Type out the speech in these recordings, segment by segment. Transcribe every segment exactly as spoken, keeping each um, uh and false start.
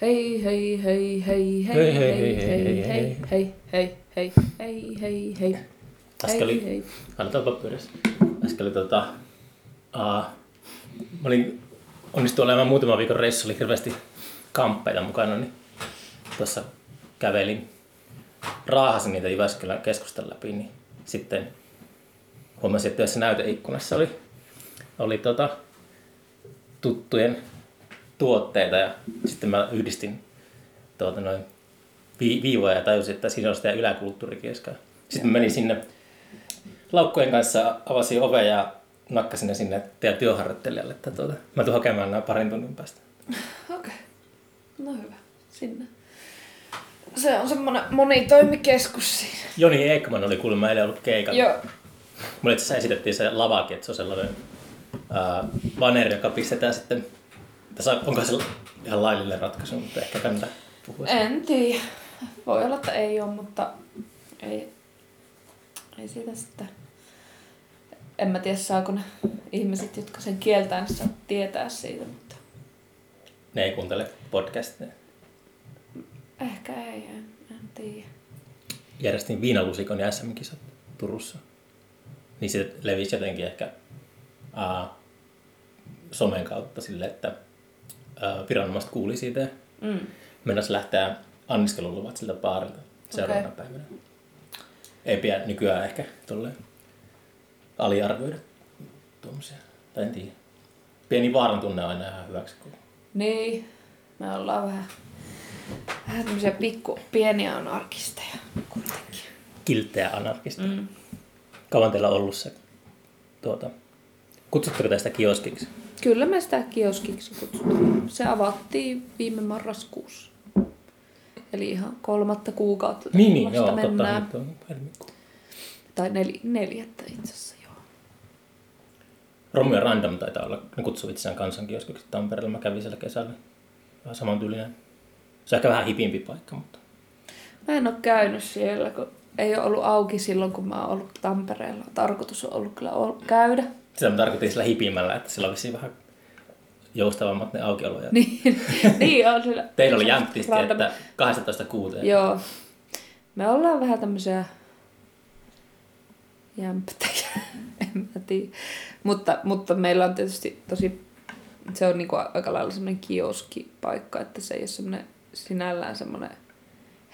Hei hei hei hei hei hei hei hei hei hei hei hei hei hei hei. Äsken oli, kannataanpa pyörässä. Äsken oli tota, uh, mä olin onnistu olemaan muutaman viikon reissu, oli hirveästi kamppeita mukana, niin tuossa kävelin, raahasin niitä Jyväskylän keskustan läpi, niin sitten huomasin, että tässä näyteikkunassa oli, oli tota, tuttujen tuotteita ja sitten mä yhdistin tuota, noin vi- viivoja ja tajusin, että siinä on sitä yläkulttuurikieskaa. Sitten menin sinne laukkojen kanssa, avasin ovea ja nakkasin sinne teidän työharjoittelijalle, että tuota, mä tuun hakemaan nämä parin tunnin päästä. Okei, okay. No hyvä, sinne. Se on semmoinen monitoimikeskus siinä. Joni Ekman oli kuulemma eilen ollut keikalla. Joo. Mulle itse asiassa esitettiin se lavakin, että se on sellainen vaneri, joka pistetään sitten. Tässä onko se ihan laillinen ratkaisu, mutta ehkä kannattaa puhua. En tiedä. Voi olla, että ei ole, mutta ei, ei siitä sitten. En mä tiedä, saako ne ihmiset, jotka sen kieltää, niin saa tietää siitä. Mutta... Ne ei kuuntele podcasteja. Ehkä ei, en, en tiedä. Järjestin viinalusikon ja S M-kisat Turussa. Niin se levisi jotenkin ehkä uh, somen kautta sille, että uh, viranomaiset kuuli siitä ja mm. mennäisi lähteä anniskeluluvat siltä baarilta seuraavana okay. päivänä. Ei pidä nykyään ehkä tolleen aliarvioida tuommoisia, tai en tiedä. Pieni vaaran tunne on aina ihan hyväksi. Niin, me ollaan vähän... Vähän tämmöisiä pikku, pieniä anarkisteja kuitenkin. Kilttejä anarkisteja. Mm. Kauan teillä on ollut se, tuota, kutsutteko tästä kioskiksi? Kyllä me sitä kioskiksi kutsuttiin. Se avattiin viime marraskuussa. Eli ihan kolmatta kuukautta. Niin, niin joo, mennään. Totta, nyt on helmikuu. Tai nel, neljättä itse asiassa, joo. Romu ja Random taitaa olla, ne kutsuu itseään kansankioskiksi Tampereella. Mä kävin siellä kesällä. Vähän samantyylinen. Se on ehkä vähän hipimpi paikka, mutta... Mä en ole käynyt siellä, kun ei ole ollut auki silloin, kun mä oon ollut Tampereella. Tarkoitus on ollut kyllä käydä. Sitä mä tarkoitin sillä hipimmällä, että sillä on vissiin vähän joustavammat ne aukiolojat. Niin, niin on sillä... Teillä oli jämptisti, että kahdestatoista kuuteen. Joo. Me ollaan vähän tämmöisiä jämptejä, en mä tiedä. Mutta, mutta meillä on tietysti tosi... Se on niinku aika lailla semmoinen kioskipaikka, että se ei ole semmoinen... Sinällään semmoinen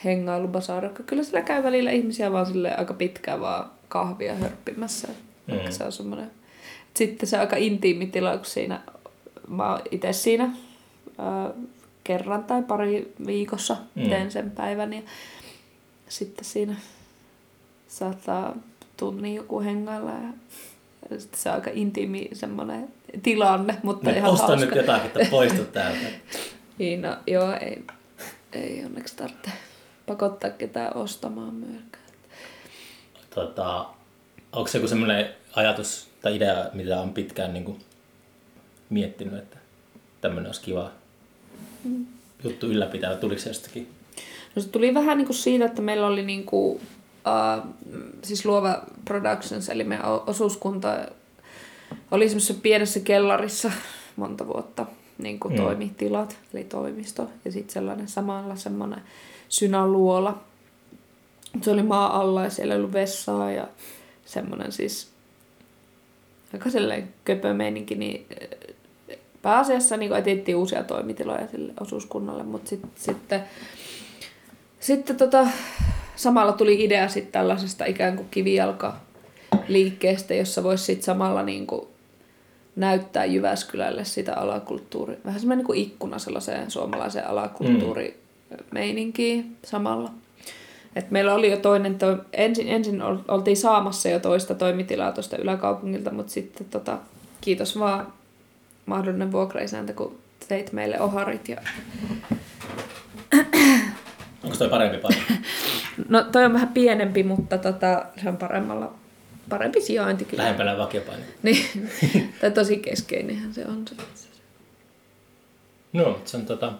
hengailubasaari. Kyllä siellä käy välillä ihmisiä vaan silleen aika pitkään vaan kahvia hörppimässä. Mm. Se on semmoinen. Sitten se on aika intiimi tila, kun siinä, mä oon itse siinä ää, kerran tai pari viikossa mm. teen sen päivän. Ja sitten siinä saattaa tunnin joku hengailla ja... Sitten se on aika intiimi semmoinen tilanne, mutta nyt ihan hauska. Ostan nyt jotain, että poistu täältä. Niin, no, joo, ei, ei onneksi tarvitse pakottaa ketään ostamaan myöskään. Tota, onko se joku sellainen ajatus tai idea, mitä on pitkään niin kuin miettinyt, että tämmöinen olisi kiva mm. juttu ylläpitää? Tuliko se jostakin? No se tuli vähän niin kuin siitä, että meillä oli niin kuin, äh, siis Luova Productions, eli meidän osuuskunta oli semmoisessa pienessä kellarissa monta vuotta. Niin kuin mm. toimitilat, eli toimisto, ja sitten sellainen samalla semmoinen synaluola. Se oli maan alla ja siellä ei ollut vessaa ja semmoinen siis aika sellainen köpö meininki, niin pääasiassa niin etsittiin uusia toimitiloja sille osuuskunnalle, mutta sitten sit, sit, tota, samalla tuli idea sitten tällaisesta ikään kuin kivijalkaliikkeestä, jossa voisi sitten samalla niin kuin näyttää Jyväskylälle sitä alakulttuuria. Vähän semmoinen niin kuin ikkuna sellaiseen suomalaiseen alakulttuurimeininkiin samalla. Et meillä oli jo toinen, toi, ensin, ensin oltiin saamassa jo toista toimitilaa tuosta yläkaupungilta, mutta sitten tota, kiitos vaan mahdollinen vuokraisäntä, kun teit meille oharit. Ja... Onko toi parempi paikka? No toi on vähän pienempi, mutta tota, se on paremmalla. Parempi sijainti kyllä. Lähempänä vakiopaine. Niin. Tai tosi keskeinenhän se on. No, se on tota...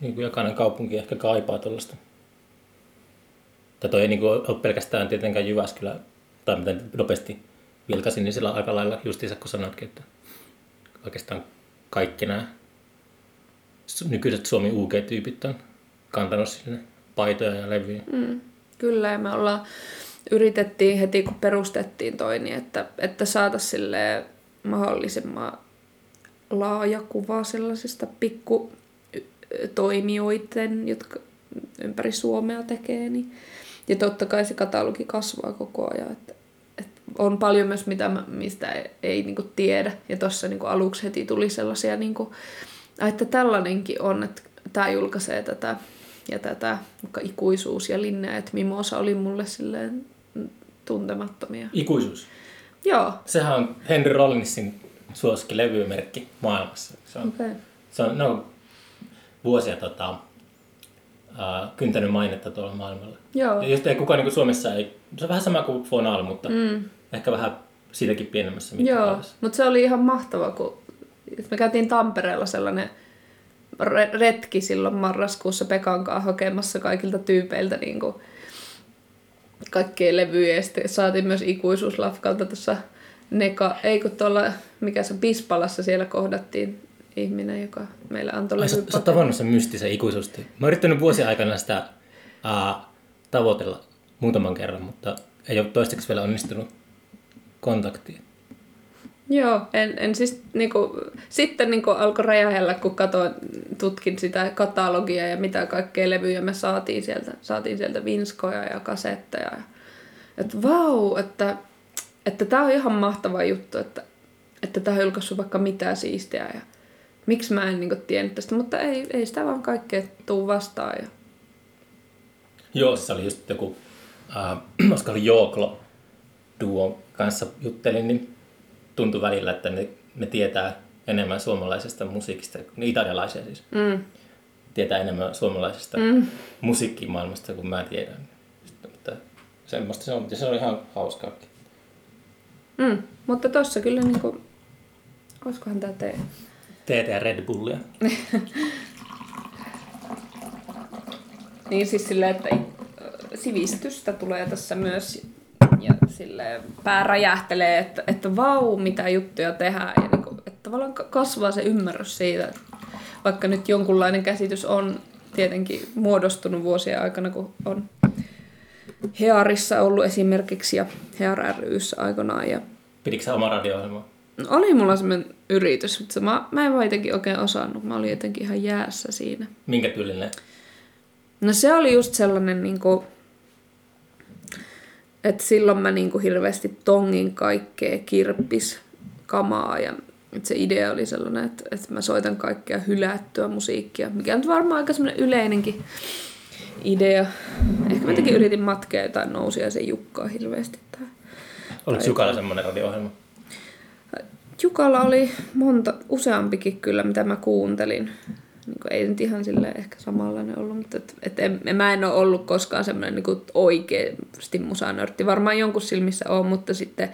Niin kuin jokainen kaupunki ehkä kaipaa tuollaista. Tai toi ei niin kuin ole pelkästään tietenkään Jyväskylä, tai mitä nopeasti vilkasin, niin sillä on aika lailla justiinsa, kun sanotkin, että oikeastaan kaikki nämä nykyiset Suomi U G-tyypit on kantanut sinne paitoja ja levyjä. Mm, kyllä, ja me ollaan, yritettiin heti kun perustettiin toi, niin että, että saataisiin mahdollisimman laaja kuva sellaisista pikkutoimijoiden, jotka ympäri Suomea tekee. Niin. Ja totta kai se katalogi kasvaa koko ajan. Että, että on paljon myös, mitä mä, mistä ei, ei niin kuin tiedä. Ja tuossa niin kuin aluksi heti tuli sellaisia, niin kuin, että tällainenkin on, että tämä julkaisee tätä ja tätä, vaikka Ikuisuus ja Linnea, että Mimosa oli mulle silleen tuntemattomia. Ikuisuus? Joo. Sehän on Henry Rollinsin suosikki levymerkki maailmassa. Se on, okay. Se on no, vuosia tota, äh, kyntänyt mainetta tuolla maailmalla. Joo. Ja just ei kukaan niin kuin Suomessa ei, se on vähän sama kuin Fonaal, mutta mm. ehkä vähän siitäkin pienemmässä mittakaavassa. Joo, mutta se oli ihan mahtava, kun me käytiin Tampereella sellainen retki silloin marraskuussa Pekan kanssa hakemassa kaikilta tyypeiltä niin kuin kaikkia levyjä. Ja sitten saatiin myös Ikuisuuslafkalta tuossa Neka, ei kun tuolla, mikä se Pispalassa siellä kohdattiin ihminen, joka meillä antoi levypakettia. Ai, sä, sä oot tavannut sen mystisen ikuisuusti. Mä oon yrittänyt vuosien aikana sitä äh, tavoitella muutaman kerran, mutta ei ole toistaiseksi vielä onnistunut kontaktiin. Joo, en, en siis, niinku, sitten niinku, alkoi räjähellä, kun katsoin, tutkin sitä katalogia ja mitä kaikkea levyjä me saatiin sieltä, saatiin sieltä vinskoja ja kasetteja. Että vau, että että tää on ihan mahtava juttu, että, että tää on julkaissut vaikka mitään siistiä ja miksi mä en niinku tiennyt tästä, mutta ei, ei sitä vaan kaikkea tuu vastaan. Ja joo, se oli just joku äh, Oscar Jooko duon kanssa juttelin, niin tuntui välillä, että ne, ne tietää enemmän suomalaisesta musiikista, ne italialaisia siis, mm. tietää enemmän suomalaisesta mm. musiikkimaailmasta kuin mä tiedän. Sitten, mutta semmoista se on, mutta se oli ihan hauskaakin. Mm, mutta tossa kyllä niinku, oiskohan tää tee? Teetä ja Red Bullia. Niin siis silleen, että sivistystä tulee tässä myös ja silleen pää räjähtelee, että, että vau, mitä juttuja tehdään ja niinku, että tavallaan kasvaa se ymmärrys siitä, vaikka nyt jonkunlainen käsitys on tietenkin muodostunut vuosien aikana, kun on Hearissa ollut esimerkiksi ja Hear ry:ssä aikanaan. Ja pidikö sä omaa radio-ohjelmaa? No, oli mulla semmoinen yritys, mutta mä, mä en vaan jotenkin oikein osannut. Mä olin jotenkin ihan jäässä siinä. Minkä tyylinen? No se oli just sellainen, niinku, että silloin mä niinku hirveästi tongin kaikkea kirppiskamaa. Ja se idea oli sellainen, että, että mä soitan kaikkea hylättyä musiikkia, mikä on varmaan aika semmoinen yleinenkin idea. Ehkä mä jotenkin yritin matkea jotain nousia sen Jukkaa hirveästi. Tai, oliko tai Jukalla semmoinen radio-ohjelma? Jukalla oli monta, useampikin kyllä, mitä mä kuuntelin. Niin kuin, ei nyt ihan silleen ehkä samanlainen ollut, mutta et, et en, mä en ole ollut koskaan semmoinen niin oikeasti musanörtti. Varmaan jonkun silmissä on, mutta sitten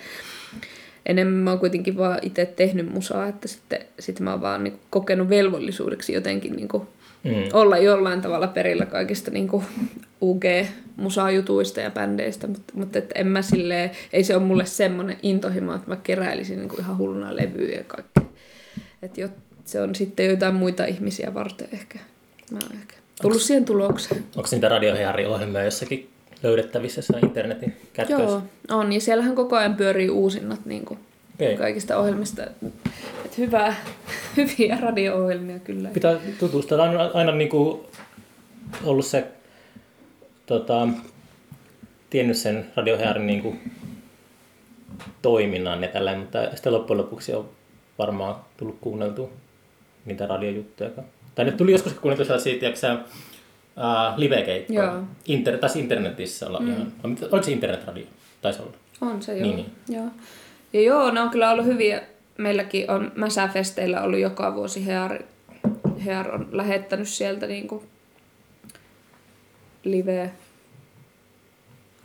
enemmän mä oon kuitenkin vaan itse tehnyt musaa, että sitten sit mä oon vaan niin kuin kokenut velvollisuudeksi jotenkin niin kuin Mm. olla jollain tavalla perillä kaikista niin kuin U G-musajutuista ja bändeistä, mutta, mutta et en mä silleen, ei se ole mulle semmoinen intohimo, että mä keräilisin niin kuin ihan hulluna levyjä ja kaikkea. Et jo, se on sitten jotain muita ihmisiä varten ehkä. Mä oon ehkä tullut onks, siihen tulokseen. Onko niitä radioheari-ohjelmia jossakin löydettävissä internetin kätköissä? Joo, on. Ja siellähän koko ajan pyörii uusinnat niin kuin okay. kaikista ohjelmista. Et hyvää, hyviä radio-ohjelmia kyllä. Pitää tutustua. Tämä on aina niin kuin ollut se, tota, tiennyt sen radiohearin niin kuin toiminnan ja tällä, mutta sitten loppujen lopuksi on varmaan tullut kuunneltua niitä radiojuttuja. Tai nyt tuli joskus kuunneltua sellaisia, tiedätkö äh, live-keikkoja. Inter, taisi internetissä olla mm. ihan. Oliko se internetradio? Taisi olla. On se, joo. Niin, niin. joo. Ja joo, ne on kyllä ollut hyviä. Meilläkin on Messifesteillä ollut joka vuosi Hear, Hear on lähettänyt sieltä niinku live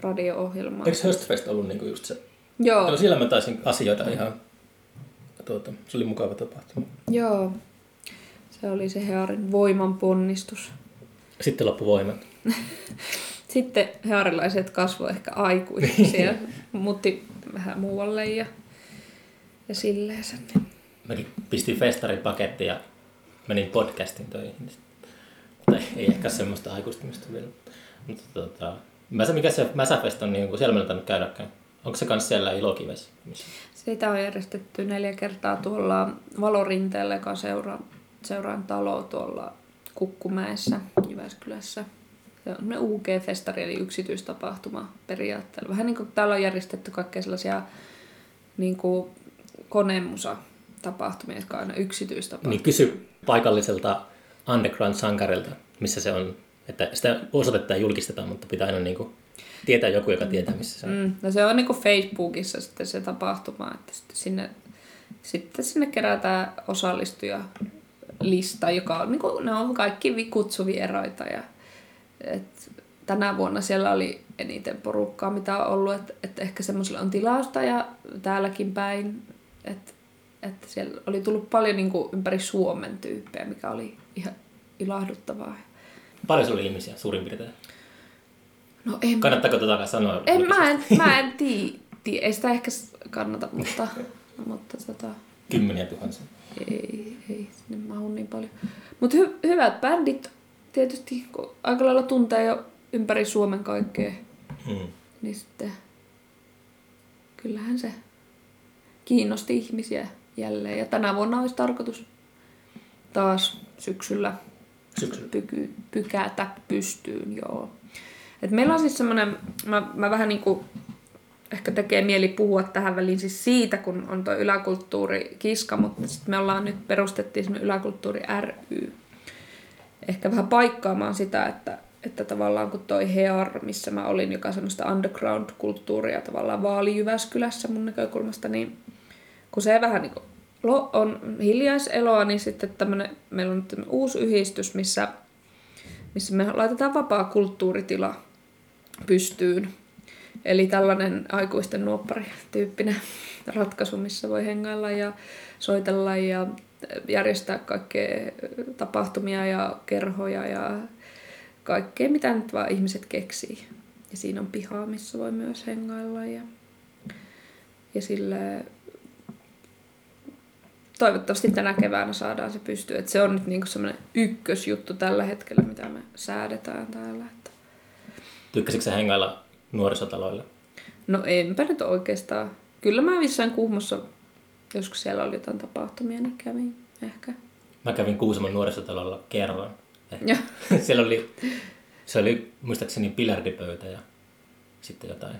radio-ohjelmaa. Eikö Höstfest ollut niinku just se? Joo. No, siellä mä taisin asioita ihan, tuota, se oli mukava tapahtuma. Joo, se oli se Hearin voimanponnistus. Sitten loppu voimat. Sitten hearilaiset kasvoi ehkä aikuisia, muutti vähän muualle ja ja silleen sen. Mäkin pistin festaripakettiin ja menin podcastin töihin. Tai ei ehkä semmoista aikuistumista vielä. Mutta tota, Messifest on niin kuin siellä meillä tainnut käydäkään. Onko se myös siellä Ilokivessä? Sitä on järjestetty neljä kertaa tuolla Valorinteellä, joka seuraa seuraan talo tuolla Kukkumäessä Jyväskylässä. Se on U G-festari eli yksityistapahtuma periaatteella. Vähän niin kuin täällä on järjestetty kaikkea sellaisia niin kuin konemusa-tapahtumia, jotka on aina yksityistapahtumia. Niin kysy paikalliselta underground-sankarilta, missä se on. Että sitä osoitetta ja julkistetaan, mutta pitää aina niin kuin tietää joku, joka tietää, missä se on. Mm. No se on niin kuin Facebookissa sitten se tapahtuma, että sitten sinne, sitten sinne kerätään osallistujalista, joka on, niin kuin, ne on kaikki kutsuvieraita. Ja, et, tänä vuonna siellä oli eniten porukkaa, mitä on ollut, että et ehkä semmoisella on tilausta ja täälläkin päin. Että et siellä oli tullut paljon niin kuin ympäri Suomen tyyppejä, mikä oli ihan ilahduttavaa. Paljon sulla oli ihmisiä suurin piirtein? No en kannattaako totakaan sanoa? En, mä en, mä en tiedä. Ei sitä ehkä kannata, mutta... mutta tota... Kymmeniä tuhansia. Ei, ei sinne mahu niin paljon. Mutta hy, hyvät bändit tietysti, kun aika lailla tuntee jo ympäri Suomen kaikkea. Hmm. Niin sitten... Kyllähän se kiinnosti ihmisiä jälleen. Ja tänä vuonna olisi tarkoitus taas syksyllä... Pyky, pykätä pystyyn, joo. Et meillä on siis semmoinen, mä, mä vähän niinku ehkä tekee mieli puhua tähän väliin siis siitä, kun on tuo yläkulttuurikiska, mutta sitten me ollaan nyt perustettiin semmoinen yläkulttuuri ry. Ehkä vähän paikkaamaan sitä, että, että tavallaan kun toi Hear, missä mä olin, joka on semmoista underground-kulttuuria tavallaan vaali Jyväskylässä mun näkökulmasta, niin kun se vähän niinku on hiljaiseloa, niin sitten tämmönen, meillä on nyt uusi yhdistys, missä, missä me laitetaan vapaa kulttuuritila pystyyn. Eli tällainen aikuisten nuopparityyppinen ratkaisu, missä voi hengailla ja soitella ja järjestää kaikkea tapahtumia ja kerhoja ja kaikkea, mitä nyt vaan ihmiset keksii. Ja siinä on pihaa, missä voi myös hengailla ja, ja sille. Toivottavasti tänä keväänä saadaan se pystyä. Se on nyt niinku semmoinen ykkösjuttu tällä hetkellä, mitä me säädetään täällä. Tykkäsitkö sä hengailla nuorisotaloilla? No enpä nyt oikeastaan. Kyllä mä vissain Kuhmossa, joskus siellä oli jotain tapahtumia, niin kävin ehkä. Mä kävin Kuusamon nuorisotalolla kerran. Siellä oli, se oli muistaakseni biljardipöytä ja sitten jotain.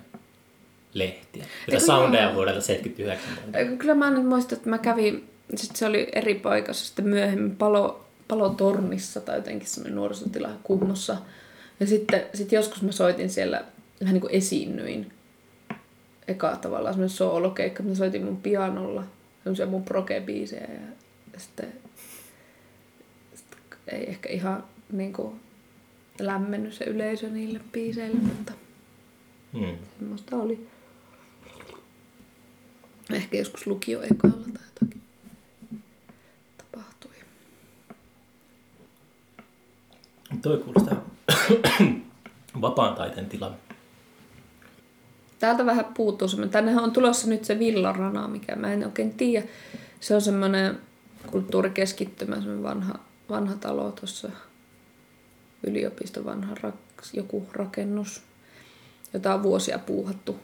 Lehtiä. Jota soundeja vuodelta seitsemänkymmentäyhdeksän. Kyllä mä nyt muistan, että mä kävin, sit se oli eri paikassa sitten myöhemmin palo, palotornissa tai jotenkin semmoinen nuorisotila Kuhmossa. Ja sitten sit joskus mä soitin siellä, vähän niin kuin esiinnyin. Eka tavallaan semmoinen soolokeikka, mä soitin mun pianolla. Semmoisia mun proge-biisejä ja sitten sit ei ehkä ihan niin kuin lämmennyt se yleisö niille biiseille, mutta hmm. semmoista oli. Ehkä joskus lukio ekalla tai jotakin tapahtui. Toi kuulostaa vapaan taiteen tila. Täältä vähän puuttuu semmoinen. Tännehän on tulossa nyt se villarana, mikä mä en oikein tiedä. Se on semmoinen kulttuurikeskittymä, semmoinen vanha, vanha talo tuossa. Yliopisto vanha rak- joku rakennus, jota on vuosia puuhattu.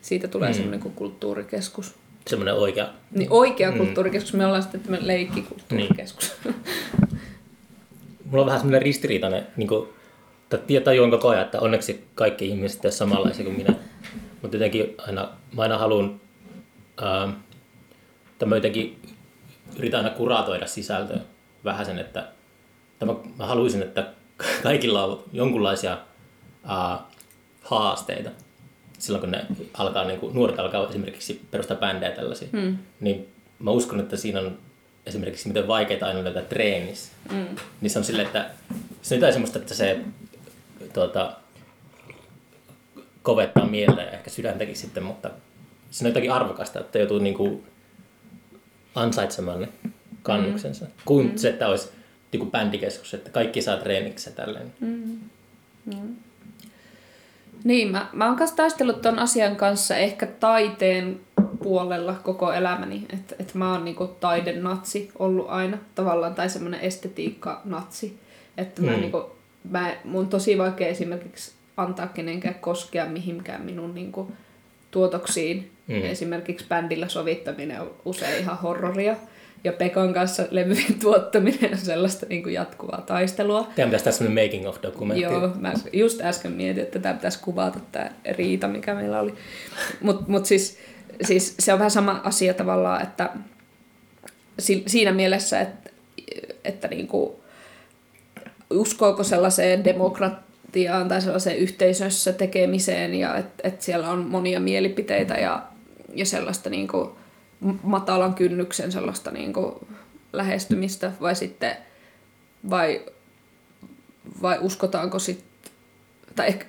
Siitä tulee mm. semmoinen kuin kulttuurikeskus. Semmoinen oikea. Niin oikea mm. kulttuurikeskus. Me ollaan sitten tämmöinen leikkikulttuurikeskus. Niin. Mulla on vähän semmoinen ristiriitainen, niin kuin, tai tajuan koko ajan, että onneksi kaikki ihmiset ovat samanlaisia kuin minä. Mutta jotenkin aina, mä aina haluan, ää, että mä jotenkin yritän aina kuratoida sisältöä vähän sen, että, että mä, mä haluaisin, että kaikilla on jonkunlaisia ää, haasteita. Silloin kun ne alkaa, niin kuin, nuoret alkaa esimerkiksi perustaa bändejä tällaisia, mm. niin mä uskon, että siinä on esimerkiksi miten vaikeita aina löytää treenissä. Mm. Niin se on silleen, että se on jotain semmoista, että se tuota, kovettaa mieltä ja ehkä sydäntäkin sitten, mutta se on jotakin arvokasta, että joutuu niin kuin ansaitsemaan ne kannuksensa. Mm. Kuin mm. se, että olisi joku bändikeskus, että kaikki saa treeniksi ja tälleen. Mm. Mm. Niin, mä, mä oon kanssa taistellut ton asian kanssa ehkä taiteen puolella koko elämäni, että et mä oon niinku taidenatsi ollut aina tavallaan, tai semmoinen estetiikkanatsi, että mä mm. niinku, mä, mun on tosi vaikea esimerkiksi antaa kenenkään koskea mihinkään minun niinku tuotoksiin. Mm. Esimerkiksi bändillä sovittaminen on usein ihan horroria. Ja Pekan kanssa levyjen tuottaminen on sellaista niin kuin jatkuvaa taistelua. Tämä pitäisi tehdä sellainen making of -dokumentti. Joo, mä just äsken mietin, että tämä pitäisi kuvata tämä riita, mikä meillä oli. Mutta mut siis, siis se on vähän sama asia tavallaan, että si, siinä mielessä, että, että niin kuin, uskooko sellaiseen demokratiaan tai sellaiseen yhteisössä tekemiseen ja että et siellä on monia mielipiteitä ja, ja sellaista niin kuin matalan kynnyksen sellaista niin kuin lähestymistä, vai sitten vai, vai uskotaanko sitten, tai ehkä,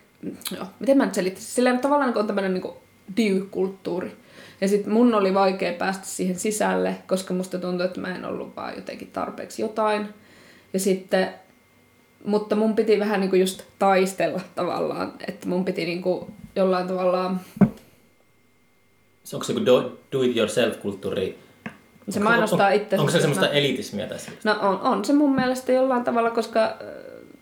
joo, miten mä nyt selittäisin, sillä tavallaan on tämmöinen niin diy-kulttuuri. Ja sitten mun oli vaikea päästä siihen sisälle, koska musta tuntui, että mä en ollut vaan jotenkin tarpeeksi jotain. Ja sitten, mutta mun piti vähän niin kuin just taistella tavallaan, että mun piti niin kuin jollain tavallaan. Onko se joku do-it-yourself-kulttuuri? Se mainostaa itse. Onko se semmoista elitismiä tässä? No on, on se mun mielestä jollain tavalla, koska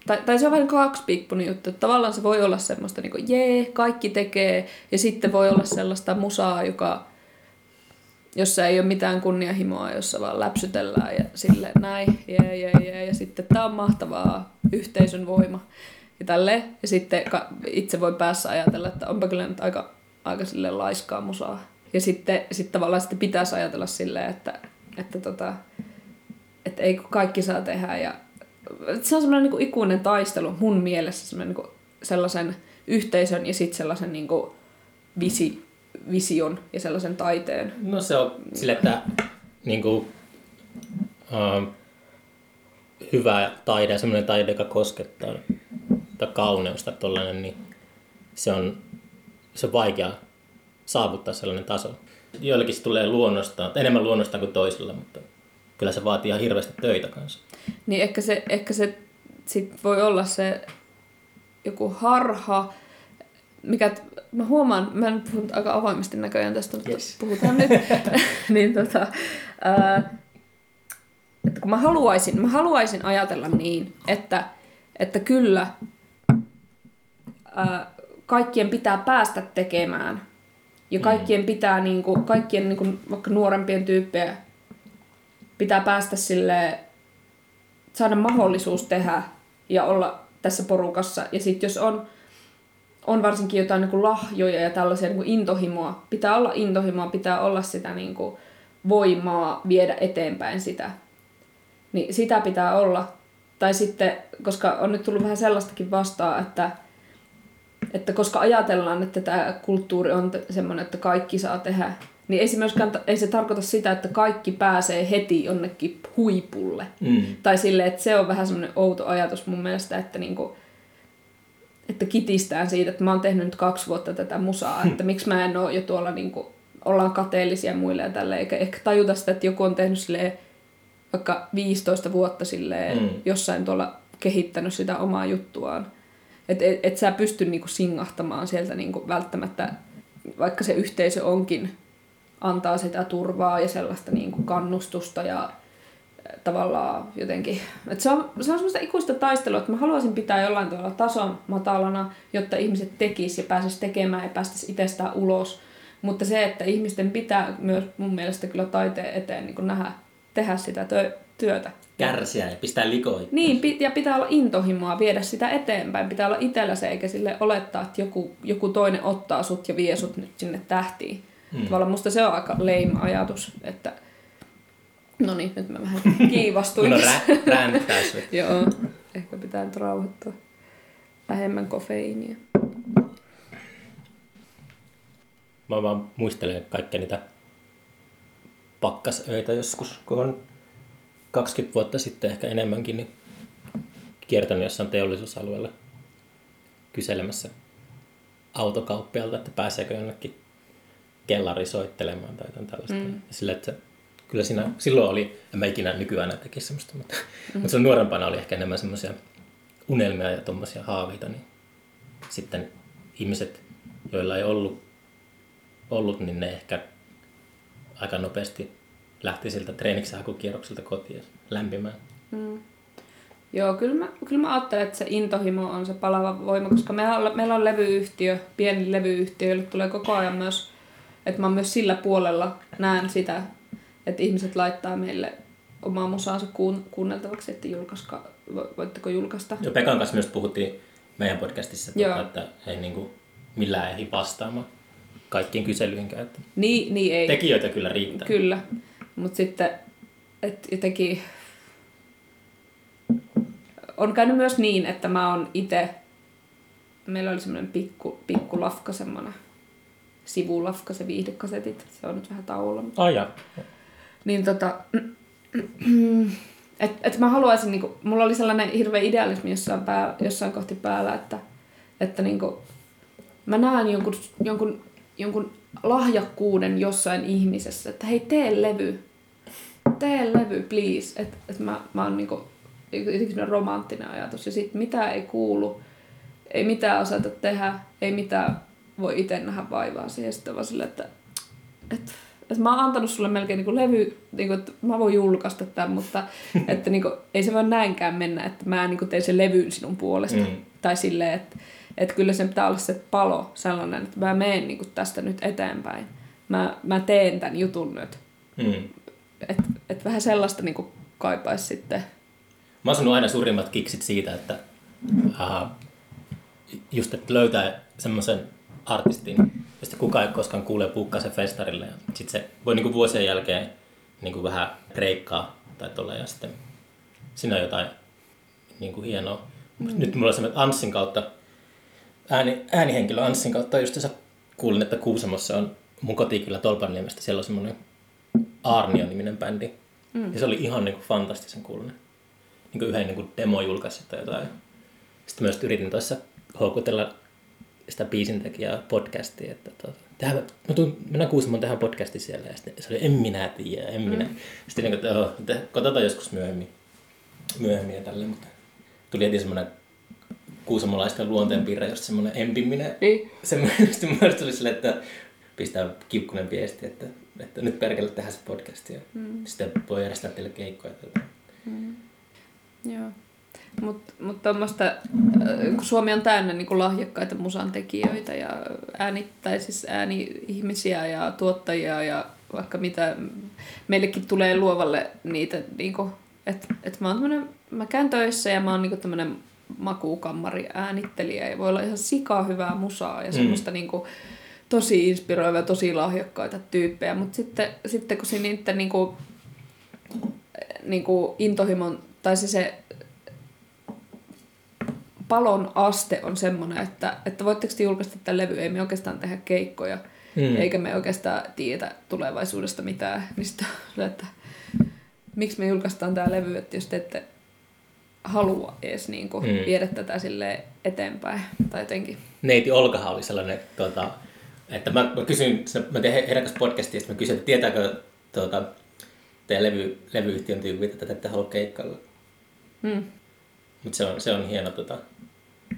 tai, tai se on vähän kaksipiippunen juttu. Että tavallaan se voi olla semmoista, niin kuin jee, kaikki tekee. Ja sitten voi olla sellaista musaa, joka, jossa ei ole mitään kunnianhimoa, jossa vaan läpsytellään ja silleen näin, jee, jee, jee. Ja sitten tää on mahtavaa, yhteisön voima ja tälleen. Ja sitten itse voi päässä ajatella, että onpa kyllä nyt aika, aika silleen laiskaa musaa. Ja sitten sit tavallaan sitten pitäisi ajatella silleen, että, että, tota, että ei kaikki saa tehdä. Ja se on semmoinen niin kuin ikuinen taistelu mun mielessä semmoinen niin kuin sellaisen yhteisön ja sitten sellaisen niin kuin visi, vision ja sellaisen taiteen. No se on sille, että niin kuin, äh, hyvä taide, semmoinen taide, joka koskettaa tai kauneusta tollainen, niin se on, se on vaikea saavuttaa sellainen taso. Joillekin se tulee luonnostaan, enemmän luonnostaan kuin toisilla, mutta kyllä se vaatii ihan hirveästi töitä kanssa. Niin ehkä se, ehkä se sit voi olla se joku harha, mikä mä huomaan, mä en puhunut aika avoimesti näköjään tästä, mutta yes, puhutaan nyt. Niin tota, ää, että kun mä haluaisin, mä haluaisin ajatella niin, että, että kyllä ää, kaikkien pitää päästä tekemään. Ja kaikkien pitää, niin kuin, kaikkien niin kuin, vaikka nuorempien tyyppejä, pitää päästä silleen, saada mahdollisuus tehdä ja olla tässä porukassa. Ja sitten jos on, on varsinkin jotain niin kuin lahjoja ja tällaisia niin kuin intohimoa, pitää olla intohimoa, pitää olla sitä niin kuin voimaa viedä eteenpäin sitä. Niin sitä pitää olla. Tai sitten, koska on nyt tullut vähän sellaistakin vastaan, että Että koska ajatellaan, että tämä kulttuuri on semmoinen, että kaikki saa tehdä, niin ei se, myöskään, ei se tarkoita sitä, että kaikki pääsee heti jonnekin huipulle. Mm. Tai silleen, että se on vähän semmoinen outo ajatus mun mielestä, että, niinku, että kitistään siitä, että mä oon tehnyt nyt kaksi vuotta tätä musaa, että miksi mä en ole jo tuolla, niinku, ollaan kateellisia muille ja tälleen, eikä ehkä tajuta sitä, että joku on tehnyt silleen, vaikka viisitoista vuotta silleen, mm. jossain tuolla kehittänyt sitä omaa juttuaan. Että et, et sä pysty niinku singahtamaan sieltä niinku välttämättä, vaikka se yhteisö onkin, antaa sitä turvaa ja sellaista niinku kannustusta ja tavallaan jotenkin. Et se on, se on semmoista ikuista taistelua, että mä haluaisin pitää jollain tavalla tason matalana, jotta ihmiset tekis ja pääsis tekemään ja päästäis itsestään ulos. Mutta se, että ihmisten pitää myös mun mielestä kyllä taiteen eteen niinku nähdä, tehdä sitä tö- työtä. Kärsiä ja pistää likoihin. Niin, ja pitää olla intohimoa viedä sitä eteenpäin. Pitää olla itsellä se, eikä sille olettaa, että joku, joku toinen ottaa sut ja vie sut nyt sinne tähtiin. Hmm. Tavallaan musta se on aika lame ajatus, että no niin, nyt mä vähän kiivastuin. Minun on rä- ränttäys. Joo, ehkä pitää nyt rauhoittaa. Vähemmän kofeiinia. Mä vaan muistelen kaikkia niitä pakkasöitä joskus, kun on kaksikymmentä vuotta sitten ehkä enemmänkin, niin kiertänyt jossain teollisuusalueella kyselemässä autokauppialta, että pääseekö jonnekin kellari soittelemaan tai jotain tällaista. Mm. Sillä, että kyllä siinä silloin oli, en mä ikinä nykyään tekisi semmoista, mutta, mm. mutta silloin nuorempana oli ehkä enemmän semmoisia unelmia ja tommosia haaveita, niin sitten ihmiset, joilla ei ollut, ollut niin ne ehkä aika nopeasti lähti siltä treeniksi hakukierrokselta kotiin lämpimään. Mm. Joo, kyllä mä, kyllä mä ajattelen, että se intohimo on se palava voima, koska meillä on, meillä on levyyhtiö, pieni levyyhtiö, jolle tulee koko ajan myös, että mä myös sillä puolella näen sitä, että ihmiset laittaa meille omaa musaansa kuun, kuunneltavaksi, että julkaiska, voitteko julkaista? Joo, Pekan kanssa myös puhuttiin meidän podcastissa, tuota, että ei niin kuin millään ehdi vastaamaan kaikkiin kyselyihin. Niin, niin ei. Tekijöitä kyllä riittää. Kyllä, mutta sitten et jotenkin on käynyt myös niin, että mä oon itse, meillä oli semmoinen pikku, pikku lafka, semmoinen sivulafka, se viihdekasetit, se on nyt vähän tauolla. Ai jaa. Niin tota, että et mä haluaisin, niinku, mulla oli sellainen hirveä idealismi jossain, pää, jossain kohti päällä, että, että niinku, mä näen jonkun, jonkun, jonkun lahjakkuuden jossain ihmisessä, että hei, tee levy, tee levy, please, että et mä, mä oon niinku, jotenkin romanttinen ajatus. Ja sitten mitään ei kuulu, ei mitään osata tehdä, ei mitään voi itse nähdä vaivaa siihen. Sitten vaan sille, että, että, että mä oon antanut sulle melkein niin kuin levy, niin kuin, että mä voin julkaista tämän, mutta että, niin kuin, ei se vaan näinkään mennä, että mä niin kuin tein sen levyyn sinun puolesta. Mm. Tai silleen, että, että kyllä sen pitää olla se palo sellainen, että mä menen niin kuin tästä nyt eteenpäin. Mä, mä teen tämän jutun nyt. Mm. Että et vähän sellaista niin kuin kaipaisi sitten. Mä oon sanonut aina suurimmat kiksit siitä, että äh, just että löytää semmoisen artistin, josta kukaan ei koskaan kuulee, puukkaa se festarille. Ja sit se voi niinku vuosien jälkeen niinku vähän kreikkaa tai tolleen, ja sitten siinä on jotain niinku hienoa. Mm. Nyt mulla on semmoinen Anssin kautta, ääni, äänihenkilö Anssin kautta, just sä kuulin, että Kuusamossa on mun kotikylä Tolpanniemestä, siellä on semmoinen Arnio-niminen bändi. Mm. Ja se oli ihan niinku fantastisen kuulunen. Niin yhden niin demo julkaisi tai jotain. Sitten myös yritin tuossa houkutella sitä biisintekijää podcastiin, että tuota, tehdään, mä tuun, mennään Kuusamoon tehdään podcasti siellä. Ja sitten se oli, en minä tiedä, en minä. Mm. Sitten niin kuin, katsotaan joskus myöhemmin, myöhemmin ja tälleen, mutta tuli heti semmoinen kuusamolaisten luonteenpiirre, just semmoinen empiminen. Niin. Semmoinen, semmoinen tuli silleen, että pistää kiukkunen viesti, että, että nyt perkele tehdään se podcasti. Mm. Sitten voi järjestää teille keikkoja. Mm. Joo, mutta mut kun Suomi on täynnä niin lahjakkaita musantekijöitä ja ääni, tai siis ääni-ihmisiä ja tuottajia ja vaikka mitä, meillekin tulee luovalle niitä, niin että et mä, mä käyn töissä ja mä oon niin tämmönen makuukammari äänittelijä ja voi olla ihan sika hyvää musaa ja semmoista mm. niin kuin, tosi inspiroivaa, tosi lahjakkaita tyyppejä, mutta sitten, sitten kun siinä niiden niin kuin, niin kuin intohimon tai se, se palon aste on semmoinen, että, että voitteko te julkaista tämän levy, ei me oikeastaan tehdä keikkoja, mm. eikä me oikeastaan tiedä tulevaisuudesta mitään, mistä, että miksi me julkaistaan tämä levy, että jos te ette halua edes niin kuin, mm. viedä tätä silleen eteenpäin, tai jotenkin. Neiti Olkahan oli sellainen, tuota, että mä, mä kysyin, mä tein herkäs podcastia, että mä kysyin, että tietääkö tuota, teidän levy, levyyhtiön tyyppiä, että ette halua keikkailla. Mm. Mutta se on, se on hieno, tota,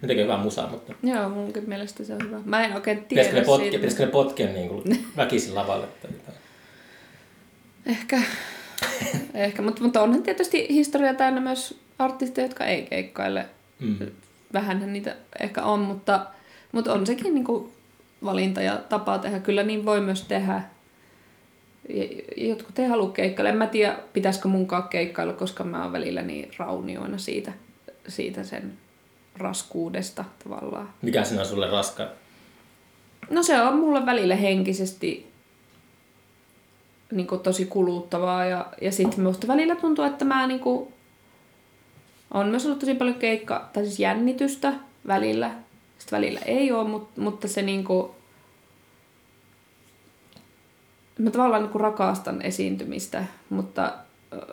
ne tekee hyvää musaa, mutta... Joo, munkin mielestä se on hyvä. Mä en oikein tiedä siitä. Pitäisikö ne potkia niinku väkisin lavalle? Ehkä, ehkä. mutta, mutta onhan tietysti historia täynnä myös artisteja, jotka ei keikkaile. Mm. Vähänhän niitä ehkä on, mutta, mutta on sekin niinku valinta ja tapa tehdä. Kyllä niin voi myös tehdä. Jotkut ei halua keikkailla. En mä tiedä, pitäisikö munkaan keikkailla, koska mä oon välillä niin raunioina siitä, siitä sen raskuudesta tavallaan. Mikä sinä on sulle raskaan? No se on mulle välillä henkisesti niin kuin, tosi kuluttavaa. Ja, ja sitten minusta välillä tuntuu, että mä niin kuin, on myös ollut tosi paljon keikka, tai siis jännitystä välillä. Sitten välillä ei ole, mutta, mutta se niin kuin, mä tavallaan niin rakastan esiintymistä, mutta,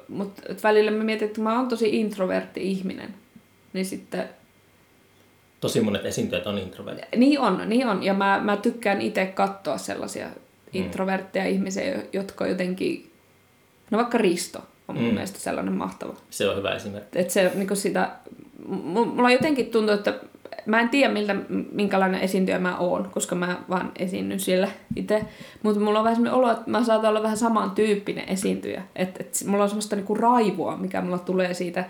mutta välillä mä mietin, että mä oon tosi introvertti ihminen. Niin sitten... Tosi monet esiintyjät on introvertti. Niin on, niin on. Ja mä, mä tykkään itse katsoa sellaisia introvertteja mm. ihmisiä, jotka jotenkin... No vaikka Risto on mun mm. mielestä sellainen mahtava. Se on hyvä esimerkki. Että se niin sitä... Mulla jotenkin tuntuu, että, mä en tiedä miltä, minkälainen esiintyjä mä oon, koska mä vaan esiinnyn siellä itse. Mutta mulla on vähän semmoinen olo, että mä saatan olla vähän samantyyppinen esiintyjä. Että et mulla on semmoista niinku raivoa, mikä mulla tulee siitä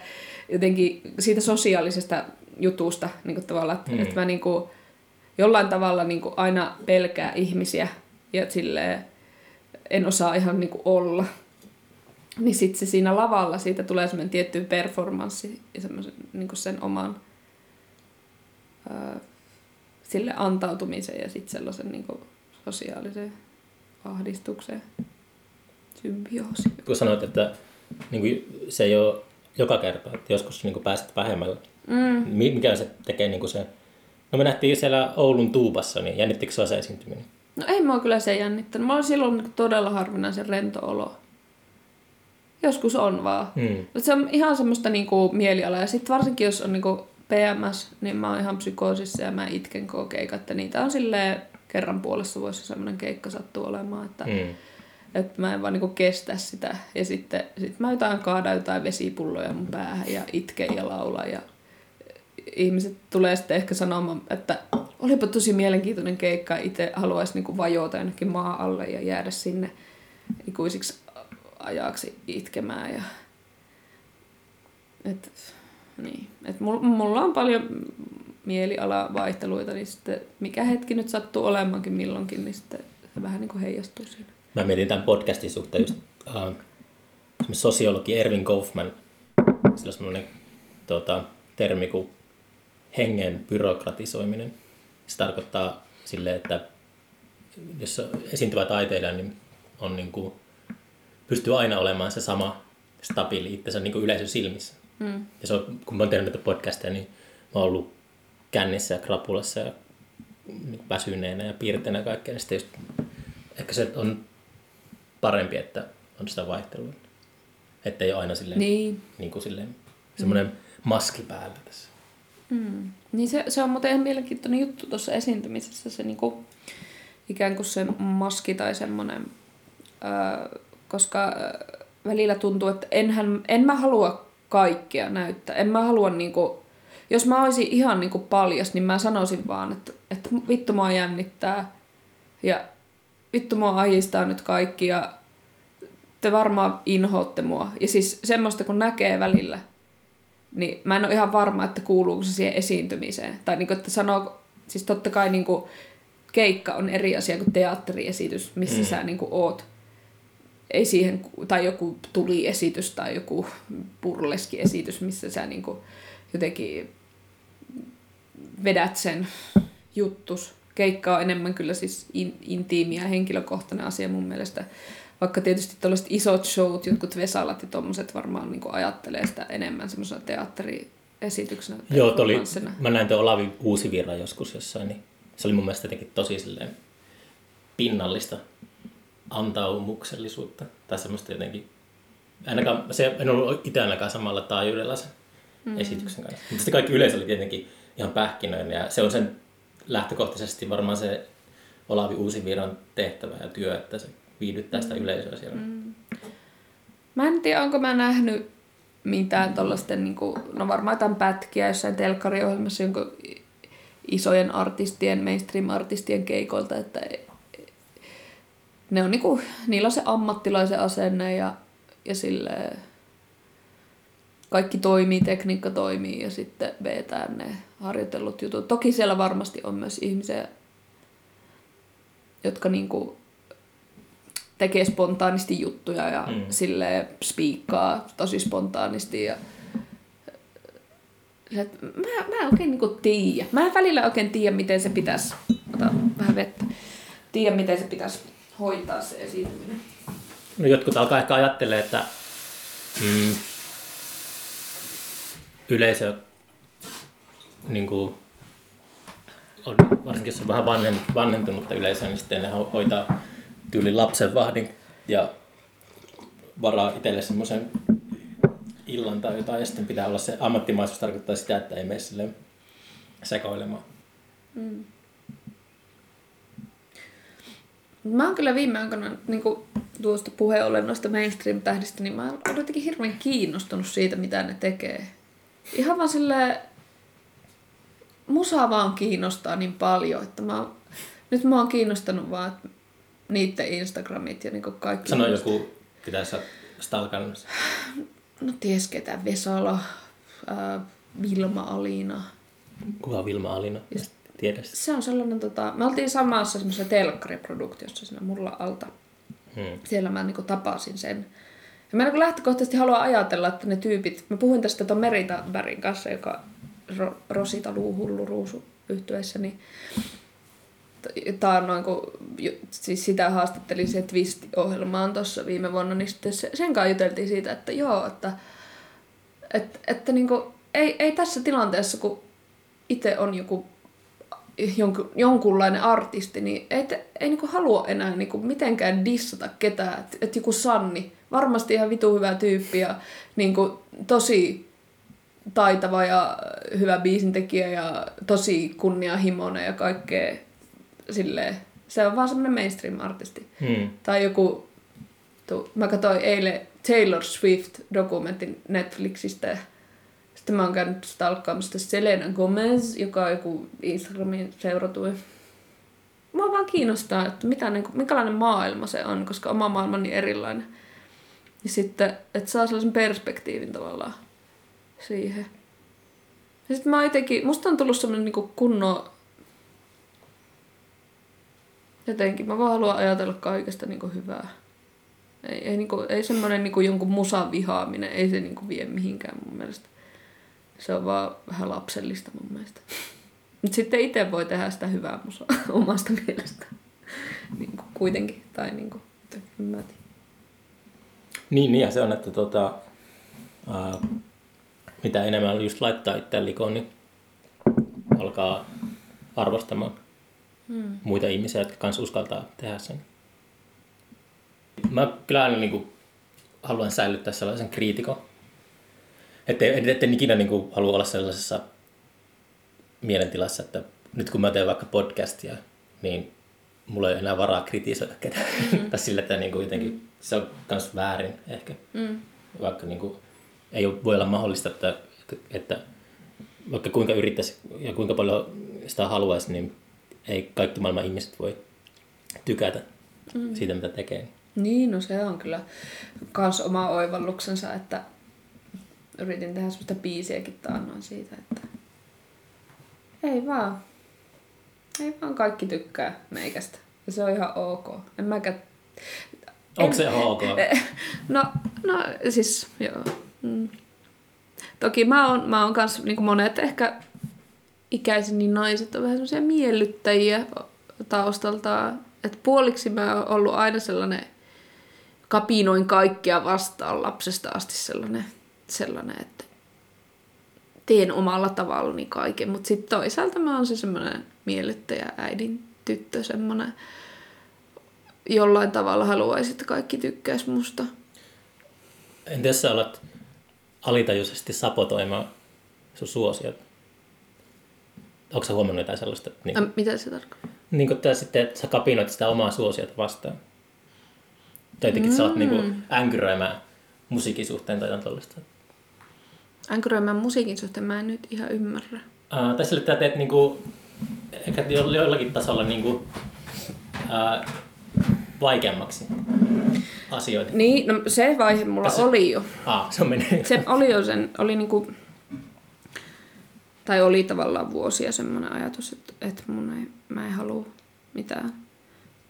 jotenkin siitä sosiaalisesta jutusta niinku tavallaan. Että mm. et mä niinku jollain tavalla niinku aina pelkää ihmisiä ja silleen en osaa ihan niinku olla. Niin sit se siinä lavalla siitä tulee semmoinen tietty performanssi ja semmoisen niinku sen oman sille antautumiseen ja sitten sellaisen niin kuin sosiaaliseen ahdistukseen, symbioosiin. Kun sanoit, että niin kuin se ei ole joka kerta, että joskus niin kuin pääset vähemmällä, mm. mikä se tekee niin kuin se... No me nähtiin siellä Oulun tuubassa, niin jännittikö se esiintyminen? No ei mä oon kyllä se jännittänyt. Mä oon silloin niin kuin todella harvinaisen rento-olo. Joskus on vaan. Mm. Se on ihan semmoista niin kuin mielialaa ja sitten varsinkin jos on... Niin kuin P M S, niin mä oon ihan psykoosissa ja mä itken koko keikka, että niitä on silleen kerran puolessa vuodessa semmoinen keikka sattuu olemaan, että, mm. että mä en vaan niinku kestä sitä ja sitten sit mä jotain kaadan jotain vesipulloja mun päähän ja itken ja laulan ja ihmiset tulee sitten ehkä sanomaan, että olipa tosi mielenkiintoinen keikka, itse haluaisi niinku vajota jonnekin maa alle ja jäädä sinne ikuisiksi ajaksi itkemään ja että niin. Et mulla on paljon mielialavaihteluita, niin sitten mikä hetki nyt sattuu olemaankin milloinkin, niin sitten se vähän niin kuin heijastuu siinä. Mä mietin tämän podcastin suhteen just uh, sosiologi Ervin Goffman, sillä on sellainen tota, termi kuin hengen byrokratisoiminen. Se tarkoittaa silleen, että jos esiintyvä taiteilija niin on niin kuin, pystyy aina olemaan se sama stabiili itsensä niin kuin yleisön silmissä. Mm. Ja se on, kun mä oon tehnyt podcasteja, niin mä oon ollut kännissä ja krapulassa ja väsyneenä ja piirteenä ja kaikkea. Ja just, ehkä se on parempi, että on sitä vaihtelua. Että ei ole aina silleen, niin. Niin kuin silleen, semmoinen mm. maski päällä tässä. Mm. Niin se, se on muuten ihan mielenkiintoinen juttu tuossa esiintymisessä. Se niinku, ikään kuin se maski tai semmoinen, äh, koska äh, välillä tuntuu, että enhän, en mä halua kaikkea näyttää. En mä halua niinku, jos mä olisin ihan niinku paljas, niin mä sanoisin vaan, että, että vittu mua jännittää ja vittu mua ahistaa nyt kaikki ja te varmaan inhoatte mua. Ja siis semmoista kun näkee välillä, niin mä en ole ihan varma, että kuuluuko se siihen esiintymiseen. Tai niinku, että sanoo, siis totta kai niinku keikka on eri asia kuin teatteriesitys, missä mm. sä niinku oot. Ei siihen, tai joku tuliesitys tai joku burleskiesitys, missä sä niin kuin jotenkin vedät sen juttus. Keikka on enemmän kyllä siis in, intiimi ja henkilökohtainen asia mun mielestä. Vaikka tietysti tällaiset isot showt, jotkut Vesalat ja tommoset varmaan niin kuin ajattelee sitä enemmän semmoisena teatteriesityksenä. Joo, oli, mä näin tuon Olavi Uusivirran joskus jossain, niin se oli mun mielestä jotenkin tosi silleen pinnallista antaumuksellisuutta tai semmoista jotenkin, ainakaan, se en ollut itse ainakaan samalla taajuudella sen mm-hmm. esityksen kanssa. Mutta sitten kaikki yleisö oli tietenkin ihan pähkinöinen ja se on sen lähtökohtaisesti varmaan se Olavi Uusivirran tehtävä ja työ, että se viihdyttää sitä yleisöä siellä. Mm. Mä en tiedä, onko mä nähnyt mitään tollaisten, niin kuin, no varmaan jotain pätkiä jossain telkkariohjelmassa jonkun isojen artistien, mainstream-artistien keikoilta, että ne on niinku, niillä on se ammattilaisen asenne ja, ja silleen kaikki toimii, tekniikka toimii ja sitten vetään ne harjoitellut jutut. Toki siellä varmasti on myös ihmisiä, jotka niinku tekee spontaanisti juttuja ja mm. silleen spiikkaa tosi spontaanisti. Ja... Mä, mä en oikein niinku tiedä. Mä en välillä oikein tiedä, miten se pitäisi... Ota vähän vettä. Tiedä, miten se pitäisi... hoitaa se esiintyminen. No jotkut alkaa ehkä ajattelee, että mm, yleisö niin kuin, on, varsinkin jos on vähän vanhentunutta yleisöä, niin sitten ne hoitaa tyyli lapsen vahdin ja varaa itselle semmoisen illan tai jotain, ja sitten pitää olla se ammattimaisuus, tarkoittaa sitä, että ei mene silleen sekoilemaan. Mm. Mä oon kyllä viime aikoina niin tuosta puheen ollen noista mainstream-tähdistä, niin mä oon jotenkin hirveän kiinnostunut siitä, mitä ne tekee. Ihan vaan silleen, musa vaan kiinnostaa niin paljon, että mä, nyt mä oon kiinnostanut vaan niitten Instagramit ja niinku kaikki. Sano joku, ketä sä stalkannut? No ties ketä, Vesala, äh, Vilma Alina. Kuka Vilma Alina? Just, tiedätkö? Se on sellainen, tota, me oltiin samassa semmoisessa telkkariproduktiossa siinä mulla alta. Hmm. Siellä mä niinku tapasin sen. Ja mä niin lähtökohtaisesti haluan ajatella, että ne tyypit... Mä puhuin tästä tuon Meritabärin kanssa, joka ro, Rosita luu hullu ruusu yhtyeessä, niin tää noin, kun, siis sitä haastattelin se Twist-ohjelmaan tuossa viime vuonna, niin sitten sen kanssa juteltiin siitä, että joo, että, että, että niin kuin, ei, ei tässä tilanteessa, kun itse on joku jonku, jonkunlainen artisti, niin ei, ei niin kuin halua enää niin kuin mitenkään dissata ketään, että, että joku Sanni, varmasti ihan vitu hyvä tyyppi ja niin kuin, tosi taitava ja hyvä biisintekijä ja tosi kunnianhimoinen ja kaikkea silleen. Se on vaan semmoinen mainstream-artisti. Hmm. Tai joku, tu, mä katsoin eilen Taylor Swift-dokumentin Netflixistä. Sitten mä oon käynyt stalkkaamassa Selena Gomez, joka on joku Instagramin seuratui. Mua vaan kiinnostaa, että mitä, niin kuin, minkälainen maailma se on, koska oma maailma on niin erilainen. Ja sitten, että saa sellaisen perspektiivin tavallaan siihen. Ja sitten mä jotenkin, musta on tullut semmoinen niinku kunno... Jotenkin, mä vaan haluan ajatella kaikesta niinku hyvää. Ei, ei, niinku, ei semmoinen niinku jonkun musan vihaaminen, ei se niinku vie mihinkään mun mielestä. Se on vaan vähän lapsellista mun mielestä. Mutta sitten itse voi tehdä sitä hyvää musaa omasta mielestä. Niinku kuitenkin, tai niinku, en mä tiedä. Niin, niin, ja se on, että tota, ää, mitä enemmän just laittaa itseään likoon, niin alkaa arvostamaan hmm. muita ihmisiä, jotka kanssa uskaltaa tehdä sen. Mä kyllä aina niin kuin, haluan säilyttää sellaisen kriitikon. Että etten ikinä niin kuin, halua olla sellaisessa mielentilassa, että nyt kun mä teen vaikka podcastia, niin mulla ei enää varaa kritisoida ketään. Mm. tai sillä, että niin kuin, jotenkin... Se on myös väärin ehkä, mm. vaikka niin kuin, ei voi olla mahdollista, että, että vaikka kuinka yrittäisi ja kuinka paljon sitä haluaisi, niin ei kaikki maailman ihmiset voi tykätä mm. siitä, mitä tekee. Niin, no se on kyllä myös oma oivalluksensa, että yritin tehdä sellaista biisiäkin taannoin siitä, että ei vaan, ei vaan kaikki tykkää meikästä ja se on ihan ok. En mäkään... Onko se ok? No, no siis, joo. Mm. Toki mä oon, mä oon kans, niin kuin monet ehkä ikäiseni naiset on vähän semmoisia miellyttäjiä taustaltaan. Että puoliksi mä oon ollut aina sellainen kapinoin kaikkia vastaan lapsesta asti sellainen, sellainen että teen omalla tavallani kaiken. Mutta sitten toisaalta mä oon se semmoinen miellyttäjä äidin tyttö, semmoinen... Jollain tavalla haluaisit, että kaikki tykkäis musta. Entäs sä alat alitajuisesti sabotoimaan sun suosiot? Onko sä huomannut jotain sellaista? Niin kuin, Ä, mitä se tarkoittaa? Niin kuin tää sitten, että sä kapinoit sitä omaa suosiota vastaan. Tai jotenkin mm. sä alat niin kuin änkyröimään musiikin suhteen tai jotain tollaista. Änkyröimään musiikin suhteen mä en nyt ihan ymmärrä. Äh, tai sille, että teet niin kuin, ehkä jollakin tasolla niin kuin, äh, vaikeammaksi asioita. Niin, no se vaihe mulla Tässä... oli jo. Ah, se on mennyt. Se oli jo sen, oli niinku, tai oli tavallaan vuosia semmoinen ajatus, että, että mun ei, mä en halua mitään.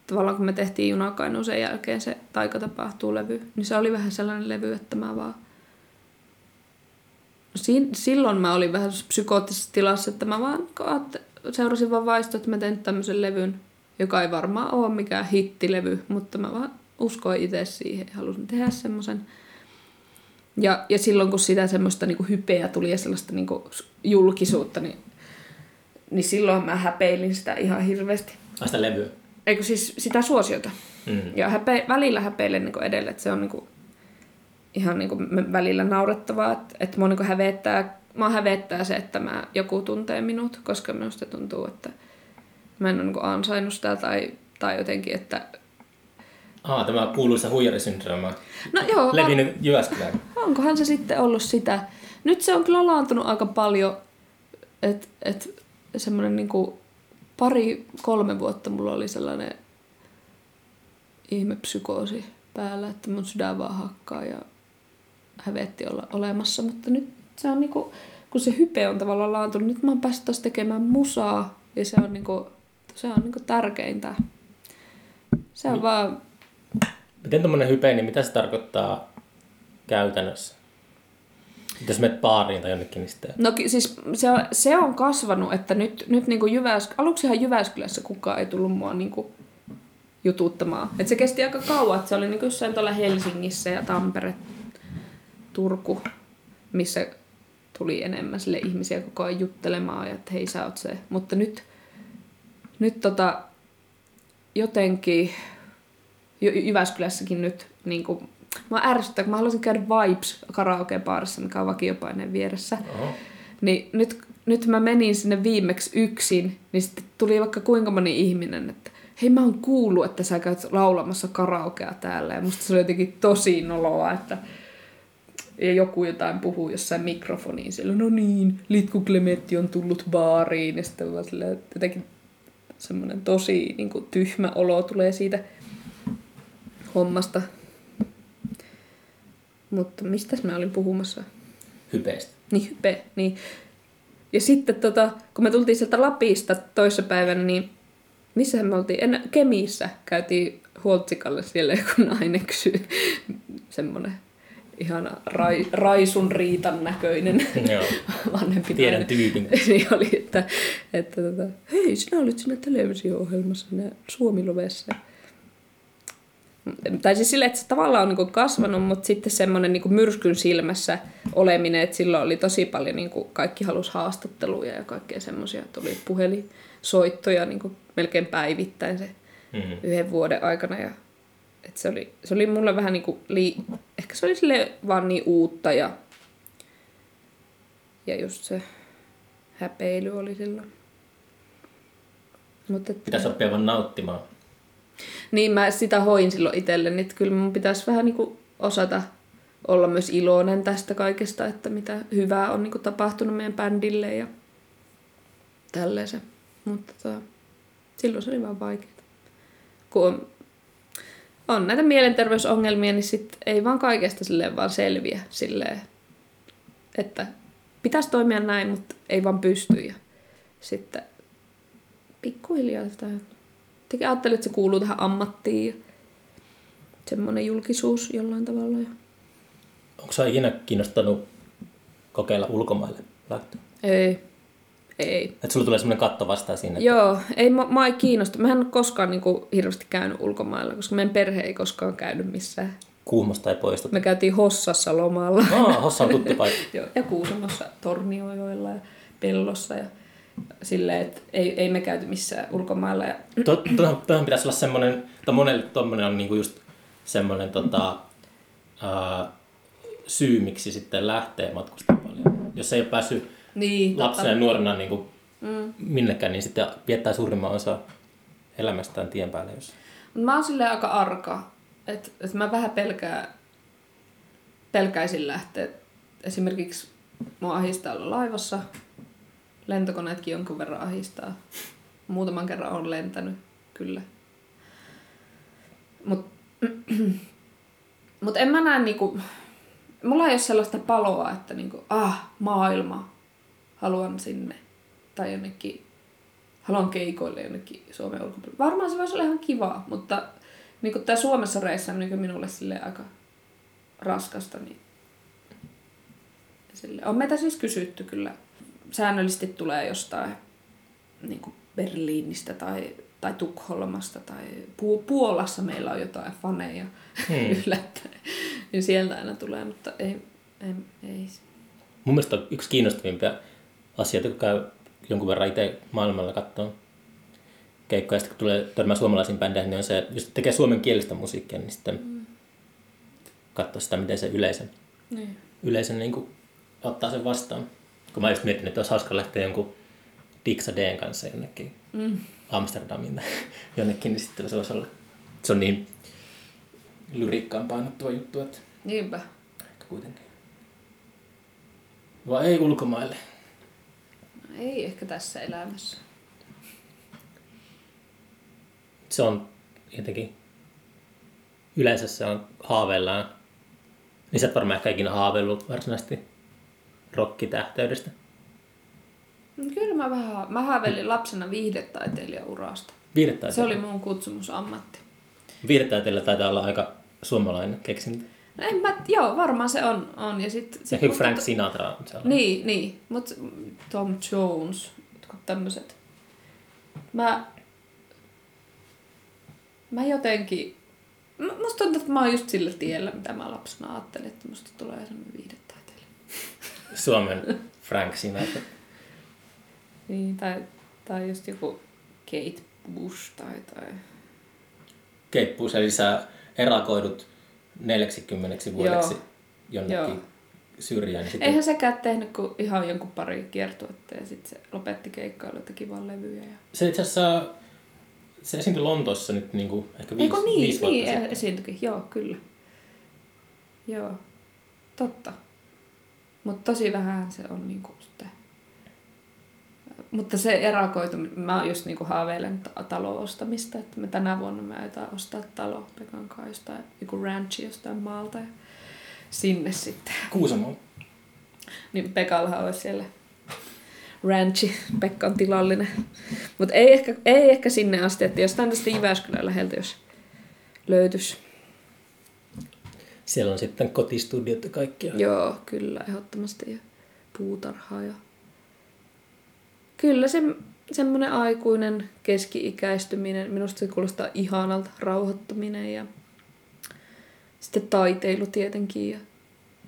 Tavallaan kun me tehtiin Juna Kainu sen jälkeen se Taika tapahtuu -levy, niin se oli vähän sellainen levy, että mä vaan... Si- silloin mä olin vähän psykoottisessa tilassa, että mä vaan seurasin vaan vaistoa, että mä teen tämmöisen levyn, joka ei varmaan ole mikään hittilevy, mutta mä vaan uskoin itse siihen ja halusin tehdä semmoisen. Ja, ja silloin, kun sitä semmoista niinku hypeä tuli ja sellaista niinku julkisuutta, niin, niin silloin mä häpeilin sitä ihan hirveästi. Ah, sitä levyä? Eikö siis sitä suosiota. Mm-hmm. Ja häpe, välillä häpeilen niinku edelleen, että se on niinku, ihan niinku välillä naurettavaa, että, että mua niinku hävettää, mua hävettää se, että mä, joku tuntee minut, koska minusta tuntuu, että mä en ole niin kuin ansainnut sitä tai, tai jotenkin, että... Aa, tämä kuuluisa huijarisyndroomaa. No joo. Levinnyt var... Jyväskylään. Onkohan se sitten ollut sitä? Nyt se on kyllä laantunut aika paljon, että et semmoinen niinku pari, kolme vuotta mulla oli sellainen ihmepsykoosi päällä, että mun sydän vaan hakkaa ja hävetti olla olemassa, mutta nyt se on niinku, kun se hype on tavallaan laantunut, nyt mä oon päässyt taas tekemään musaa ja se on niinku, se on niinku tärkeintä. Se on M- vaan... Miten tommonen hype, niin mitä se tarkoittaa käytännössä? Jos menet baariin tai jonnekin, niin sitä... No siis se on, se on kasvanut, että nyt, nyt niinku Jyväsk... aluksihan Jyväskylässä kukaan ei tullut mua niinku jututtamaan. Et se kesti aika kauan, että se oli niinku jossain tuolla Helsingissä ja Tampere, Turku, missä tuli enemmän sille ihmisiä koko ajan juttelemaan ja että hei, sä oot se. Mutta nyt, nyt tota, jotenkin Jyväskylässäkin nyt niinku... Mä ärsyttää, kun mä haluaisin käydä Vibes karaoke-baarissa, mikä on vakiopaineen vieressä. Oho. Niin nyt, nyt mä menin sinne viimeksi yksin, niin sitten tuli vaikka kuinka moni ihminen, että hei, mä oon kuullut, että sä käyt laulamassa karaokea täällä. Ja musta se oli jotenkin tosi noloa, että ja joku jotain puhuu jossain mikrofoniin. Siellä, no niin, Litku Klemetti on tullut baariin. Ja sitten vaan silleen, että jotenkin semmoinen tosi niin kuin tyhmä olo tulee siitä hommasta. Mutta mistäs mä olin puhumassa? Hypeistä. Niin, hype. Niin. Ja sitten tota, kun me tultiin sieltä Lapista toissapäivänä, niin missähän me oltiin? En, Kemissä käytiin Huoltsikalle, siellä joku nainen kysyi. Semmoinen ihana rai, raisun riitan näköinen vanhempi. Tiedän tyypin. Niin oli, että, että tota, hei, sinä olit siinä televisio-ohjelmassa, siinä Suomi-Lovessa. Tai siis silleen, että se tavallaan on niinku kasvanut, mutta sitten semmoinen niinku myrskyn silmässä oleminen, että silloin oli tosi paljon, niinku kaikki halusi haastatteluja ja kaikkea semmoisia, tuli puhelinsoittoja niinku melkein päivittäin se mm-hmm. yhden vuoden aikana. Ja, et se, oli, se oli mulle vähän niinku, li, ehkä se oli silleen vaan niin uutta ja, ja just se häpeily oli silloin. Mut et... Pitäisi oppia vaan nauttimaan. Niin mä sitä hoin silloin itselleni, että kyllä mun pitäisi vähän niinku osata olla myös iloinen tästä kaikesta, että mitä hyvää on niinku tapahtunut meidän bändille ja tälleen se. Mutta tota, silloin se oli vaan vaikeaa. Kun on, on näitä mielenterveysongelmia, niin sit ei vaan kaikesta silleen vaan selviä silleen, että pitäisi toimia näin, mutta ei vaan pysty. Ja sitten pikkuhiljaa sitä... Jotenkin ajattelin, että se kuuluu tähän ammattiin ja semmoinen julkisuus jollain tavalla. Onko sinä ikinä kiinnostanut kokeilla ulkomaille lähtöä? Ei. Ei. Että sinulla tulee semmoinen katto vastaan siinä? Joo, ei, mä, mä ei kiinnosta. Mä en ole koskaan niin kuin, hirveästi käynyt ulkomailla, koska meidän perhe ei koskaan käynyt missään. Kuhmosta ei poistu. Me käytiin Hossassa lomalla. Oh, Hossa on tuttu paikka. Joo, ja Kuusamossa, Torniojoilla ja Pellossa ja... Silleen, että ei, ei me käyty missään ulkomailla. Ja... Tuohan pitäisi olla semmoinen, tai monelle tuommoinen on niinku just semmoinen tota, ää, syy, miksi sitten lähtee matkustamaan paljon. Jos ei ole päässyt niin, lapsena ja nuorena niinku mm. minnekään, niin sitten viettää suurimman osa elämästään tien päälle. Jos... Mä oon silleen aika arka, että et mä vähän pelkää, pelkäisin lähteä. Esimerkiksi mua ahdistaa olla laivassa. Lentokoneetkin jonkun verran ahistaa. Muutaman kerran olen lentänyt, kyllä. Mut, mut en mä näe niinku... Mulla ei ole sellaista paloa, että niinku, ah, maailma, haluan sinne. Tai jonnekin, haluan keikoille jonnekin Suomen ulkopuolelle. Varmaan se voisi olla ihan kivaa, mutta niinku tää Suomessa reissa on niinku minulle silleen aika raskasta. Niin... Silleen. On meitä siis kysytty kyllä. Säännöllisesti tulee jostain niin kuin Berliinistä tai, tai Tukholmasta tai Puolassa meillä on jotain faneja hmm. yllättäen. Niin sieltä aina tulee, mutta ei, ei, ei. Mun mielestä on yksi kiinnostavimpia asioita, kun käy jonkun verran itse maailmalla katsoa keikkoja. Sitten kun tulee törmää suomalaisiin bändeihin, niin on se, jos tekee suomenkielistä musiikkia, niin sitten hmm. katsoo sitä, miten se yleisön, niin. yleisön niin kuin ottaa sen vastaan. Kun mä just mietin, että olisi hauska lähteä jonkun Dixa D:n kanssa jonnekin mm. Amsterdamiin tai jonnekin, niin sitten se voisi olla. Se on niin lyriikkaan painottua juttu, että... Niinpä. Ehkä kuitenkin. Vai ei ulkomaille? No Ei ehkä tässä elämässä. Se on jotenkin, yleensä se on haaveillaan. Niin sä et varmaan ehkä ikinä haaveillut varsinaisesti rokkitähteydestä. No kyllä mä vähän, mä haaveilin lapsena viihdetaiteilijan urasta. Viihdetaiteilija? Se oli mun kutsumusammatti. Viihdetaiteilija taitaa olla aika suomalainen keksintö. No en mä, joo, varmaan se on. on. Ja sit, sit musta, Frank Sinatra on sellainen. Niin, niin. Mut Tom Jones, jotkut tämmöset. Mä, mä jotenkin, musta tuntuu, että mä oon just sillä tiellä, mitä mä lapsena ajattelin, että musta tulee sellainen viihdetaiteilija. Suomen Frank Sinatra. Niin, tai, tai just joku Kate Bush tai... tai... Kate Bush, eli sä erakoidut neljäksikymmeneksi vuodeksi Joo. jonnekin Joo. syrjään. Sitten... Eihän sekään tehnyt kuin ihan jonkun pari kiertuetta ja sitten se lopetti keikkailu ja teki vaan levyjä. Ja... Se itse asiassa, se esiintyi Lontoossa nyt niinku ehkä viisi, Eiku, niin, viisi vuotta niin, sitten. Esiintyikin. Joo, kyllä. Joo, totta. Mutta tosi vähän se on niinku sitten... Mutta se erakoitu, mä just niinku haaveilen talon ostamista, että me tänä vuonna mä jotain ostaa talo Pekan kanssa jostain, joku ranchi jostain maalta ja sinne sitten. Kuusamo. Niin Pekallahan olisi siellä ranchi, Pekka on tilallinen. Mutta ei ehkä, ei ehkä sinne asti, että jostain tästä Jyväskylän läheltä jos löytyisi. Siellä on sitten kotistudiot ja kaikkia. Joo, kyllä, ehdottomasti ja puutarhaa ja... Kyllä se, semmoinen aikuinen keski-ikäistyminen, minusta se kuulostaa ihanalta, rauhoittuminen ja sitten taiteilu tietenkin ja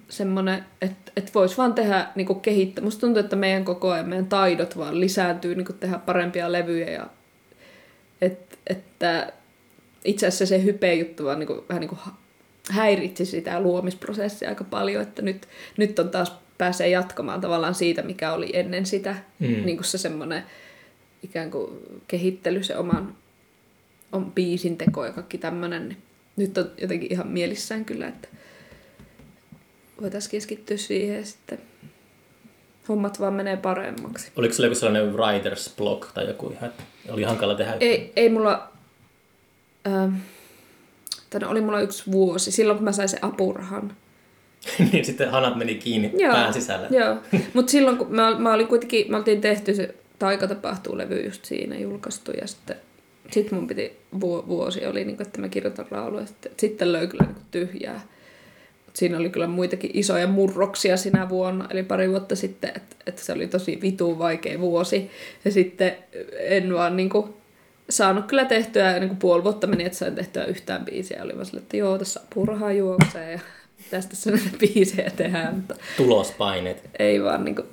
semmoinen, että et voisi vaan tehdä, niinku kehittää. Musta tuntuu, että meidän koko ajan meidän taidot vaan lisääntyy, niinku tehdä parempia levyjä ja et, että itse asiassa se hype-juttu vaan niinku, vähän niinku häiritsi sitä luomisprosessia aika paljon, että nyt, nyt on taas pääsee jatkamaan tavallaan siitä, mikä oli ennen sitä. Mm. Niin kuin se semmoinen ikään kuin kehittely, se oman on biisin teko ja kaikki tämmöinen. Niin nyt on jotenkin ihan mielissään kyllä, että voitaisiin keskittyä siihen ja sitten hommat vaan menee paremmaksi. Oliko sulla joku sellainen writer's block tai joku ihan, oli hankala tehdä? Ei, ei mulla... Äh, tänne oli mulla yksi vuosi, silloin kun mä sain sen apurahan. Niin sitten hanat meni kiinni joo, pään sisällä. Joo, mutta silloin kun mä, mä olin kuitenkin, me oltiin tehty se Taikatapahtuu-levy just siinä julkaistu ja sitten sit mun piti, vuosi oli niin kuin, että mä kirjoitan lauluja, sitten, sitten löi kyllä niin kuin tyhjää. Mut siinä oli kyllä muitakin isoja murroksia sinä vuonna, eli pari vuotta sitten, että et se oli tosi vitun vaikea vuosi ja sitten en vaan niin kuin saanut kyllä tehtyä, niin kuin puoli vuotta meni, että sain tehtyä yhtään biisiä, oli vaan sille, että joo, tässä apurahaa juoksee ja tästä sellainen biisejä tehdään. Mutta tulospainet. Ei vaan niinku...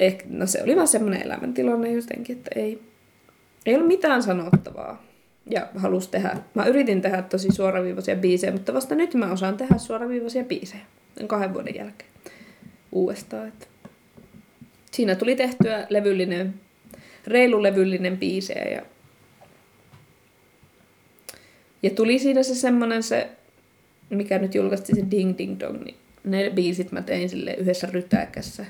Ehkä, no se oli vaan semmoinen elämäntilanne jotenkin, että ei, ei ollut mitään sanottavaa. Ja halusi tehdä... Mä yritin tehdä tosi suoraviivaisia biisejä, mutta vasta nyt mä osaan tehdä suoraviivaisia biisejä. Kahden vuoden jälkeen. Uudestaan. Että. Siinä tuli tehtyä levyllinen, reilu levyllinen biisejä. Ja, ja tuli siinä se semmoinen se... mikä nyt julkaistiin se Ding Ding Dong, niin ne biisit mä tein silleen yhdessä rytäkässä.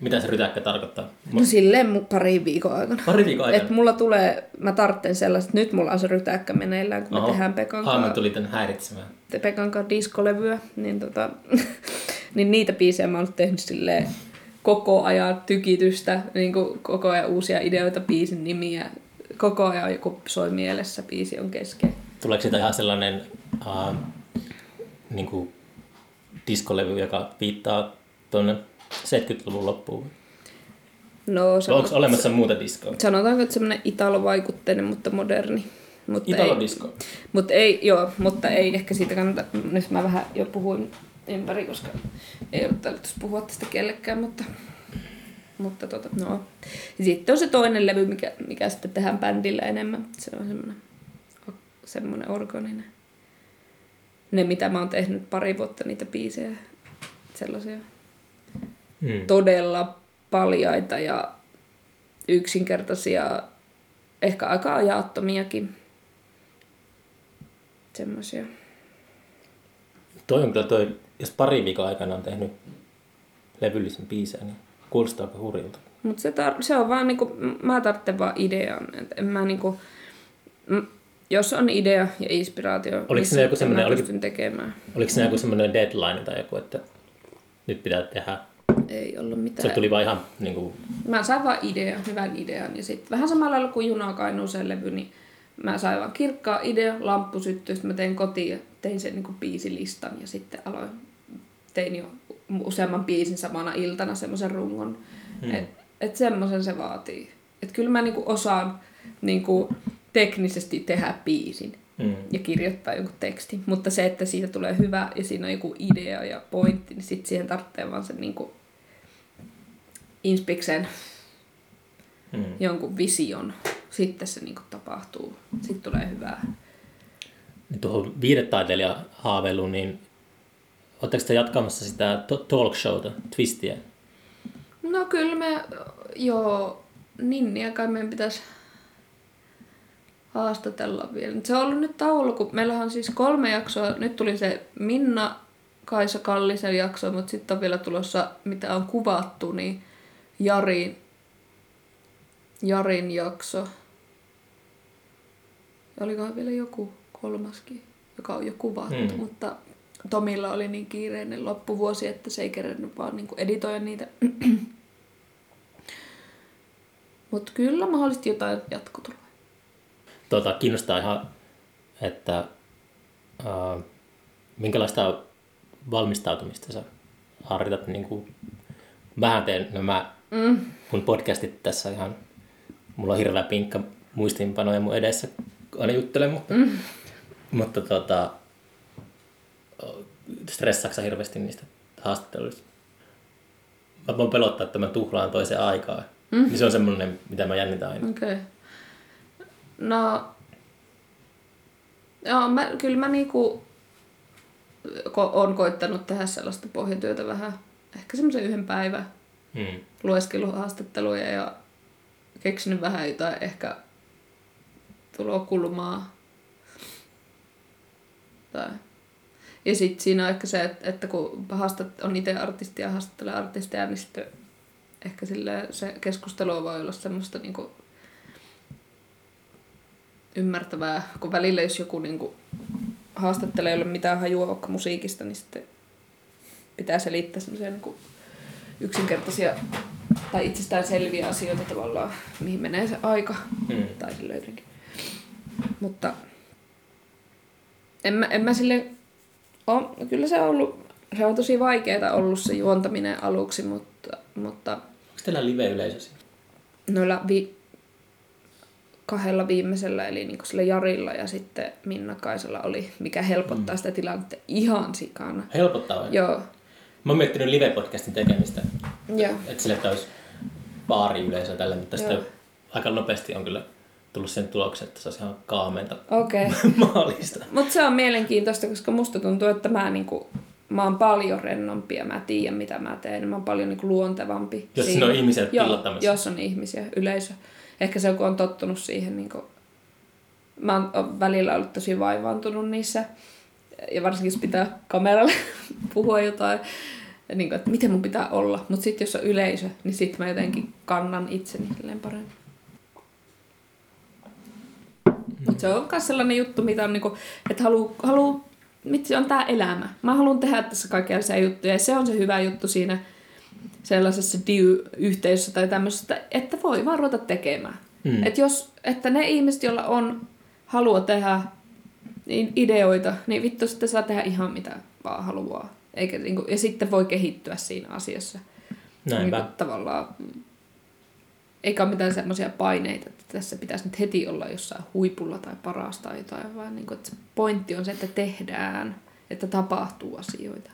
Mitä se rytäkkä tarkoittaa? Mut... No silleen pari viikon aikana. Pari viikon aikana? Et mulla tulee, mä tarvitsen sellaiset, nyt mulla on se rytäkkä meneillään, kun Oho. me tehdään Pekan kanssa. Haaman tuli tän häiritsemään. Te Pekan kanssa diskolevyä, niin, tota, niin niitä biisejä mä oon tehnyt silleen koko ajan tykitystä, niin kuin koko ajan uusia ideoita, biisin nimiä, koko ajan joku soi mielessä, biisi on kesken. Tuleeko siitä ihan sellainen äh, niin kuin diskolevy, joka viittaa tuonne seitsemänkymmentäluvun loppuun? No, sanot, onko olemassa muuta diskoa? Sanotaanko, että semmoinen italovaikutteinen, mutta moderni. Mutta Italodisko? Ei, mutta ei, joo, mutta ei ehkä siitä kannata. Nyt mä vähän jo puhuin ympäri, koska ei ole tarkoitus puhua tästä kellekään, mutta... mutta tota, no. Sitten on se toinen levy, mikä, mikä sitten tehdään bändillä enemmän. Se on semmoinen... semmoinen organinen. Ne, mitä mä oon tehnyt pari vuotta, niitä biisejä, sellaisia mm. todella paljaita ja yksinkertaisia, ehkä aika ajattomiakin. Semmoisia. Toi on kyllä toi, jos pari viikon aikana on tehnyt levyllisen biisejä, niin kuulostaa aika hurjalta. Mut se, tar- se on vaan niinku, mä tarvitsen vaan idean. Et en mä niinku, m- jos on idea ja inspiraatio, oliko se joku semmoinen, oliko, tekemään. Oliko se joku semmoinen deadline tai joku, että nyt pitää tehdä? Ei ollut mitään. Se tuli vaan ihan niinku... Mä sain vaan idea, hyvän idean. Ja sitten vähän samalla lailla kuin Juna Kainu sen levy, niin mä sain vaan kirkkaa idea, lamppu syttyi, sitten mä tein kotiin ja tein sen niinku biisilistan ja sitten aloin. Tein jo useamman biisin samana iltana semmoisen rungon. Hmm. Et, et semmoisen se vaatii. Et kyllä mä niinku osaan niinku teknisesti tehdä biisin mm. ja kirjoittaa jonkun tekstin. Mutta se, että siitä tulee hyvä ja siinä on joku idea ja pointti, niin sitten siihen tarvitsee vaan sen niinku inspiksen mm. jonkun vision. Sitten se niinku tapahtuu. Sitten tulee hyvää. Tuohon viidetaiteilija-haaveiluun, niin oletteko te jatkamassa sitä talk showta, twistiä? No kyllä me, joo, niin, niin kai meidän pitäisi haastatella vielä. Se on ollut nyt taulku. Meillähän on siis kolme jaksoa. Nyt tuli se Minna Kaisa Kallisen jakso, mutta sitten on vielä tulossa, mitä on kuvattu, niin Jarin, Jarin jakso. Ja olikohan vielä joku kolmaskin, joka on jo kuvattu, hmm. mutta Tomilla oli niin kiireinen loppuvuosi, että se ei kerennyt vaan niin kuin editoida niitä. Mutta kyllä mahdollisesti jotain jatkotuloa. Tuota, kiinnostaa ihan, että äh, minkälaista valmistautumista sä harjoitat. Niin kuin, mähän teen nämä mm. mun podcastit tässä ihan, mulla on hirveä pinkka muistiinpanoja mun edessä, aina juttelen, mutta, mm. mutta tuota, stressaatko sä hirveästi niistä haastatteluista? Mä voin pelottaa, että mä tuhlaan toisen aikaa. Mm. Niin se on semmoinen, mitä mä jännitän aina. Okay. No, joo, mä, kyllä mä niinku ko, on koittanut tehdä sellaista pohjatyötä vähän, ehkä semmoisen yhden päivän mm. lueskeluhaastatteluja ja keksinyt vähän jotain ehkä tulokulmaa. Tai. Ja sitten siinä on ehkä se, että, että kun haastat, on itse artistia ja haastattelee artistia, niin sitten ehkä se keskustelu voi olla semmoista niinku ymmärtävää, kun välillä jos joku niinku haastattelee, ei ole mitään hajua vaikka musiikista, niin sitten pitää selittää semmoisia niinku yksinkertaisia tai itsestään selviä asioita tavallaan, mihin menee se aika. Mm. Tai silleen jotenkin. Mutta en mä, en mä sille on, kyllä se on ollut, se on tosi vaikeeta ollut se juontaminen aluksi, mutta... mutta onko teillä live-yleisössä? Noilla vi... kahdella viimeisellä, eli niin kuin sillä Jarilla ja sitten Minna Kaisalla oli, mikä helpottaa mm. sitä tilannetta ihan sikana. Helpottaa vai? Joo. Mä oon miettinyt live-podcastin tekemistä, että sille olisi baariyleisö tällä, mutta sitten aika nopeasti on kyllä tullut sen tuloksen, että se olisi ihan kaamenta okay. maalista. Mutta se on mielenkiintoista, koska musta tuntuu, että mä, niinku, mä oon paljon rennompi ja mä tiedän, mitä mä teen. Mä oon paljon niinku luontevampi. Jos siinä on ihmisiä pillattamassa. Jos on ihmisiä, yleisö. Ehkä se, kun on tottunut siihen, niin kun... mä oon välillä ollut tosi vaivaantunut niissä. Ja varsinkin, jos pitää kameralle puhua jotain, niin kun, että miten mun pitää olla. Mutta sitten, jos on yleisö, niin sitten mä jotenkin kannan itseni paremmin. Mutta se on myös sellainen juttu, mitä on niinku, että haluu, haluu, mitsi on tää elämä. Mä haluan tehdä tässä kaikenlaisia juttuja ja se on se hyvä juttu siinä sellaisessa D I Y-yhteisössä tai tämmöisessä, että voi vaan ruveta tekemään. Mm. Et jos, että ne ihmiset, joilla on halua tehdä niin ideoita, niin vittu sitten saa tehdä ihan mitä vaan haluaa. Eikä, niinku, ja sitten voi kehittyä siinä asiassa. Näinpä. Niinku, tavallaan... Eikä ole mitään semmoisia paineita, että tässä pitäisi nyt heti olla jossain huipulla tai paras tai jotain, vaan niin kuin, että se pointti on se, että tehdään, että tapahtuu asioita.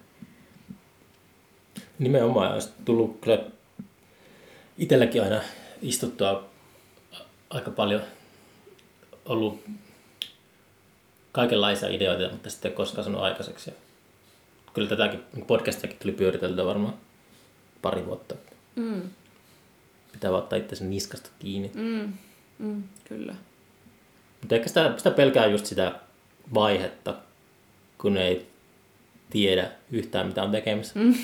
Nimenomaan olisi tullut kyllä itselläkin aina istuttua aika paljon, ollut kaikenlaisia ideoita, mutta sitten ei koskaan sanonut aikaiseksi. Kyllä tätäkin podcastiakin tuli pyöriteltyä varmaan pari vuotta. Mm. Pitää ottaa itseänsä niskasta kiinni. Mm, mm, kyllä. Mutta ehkä sitä, sitä pelkää just sitä vaihetta, kun ei tiedä yhtään mitä on tekemässä. Mm.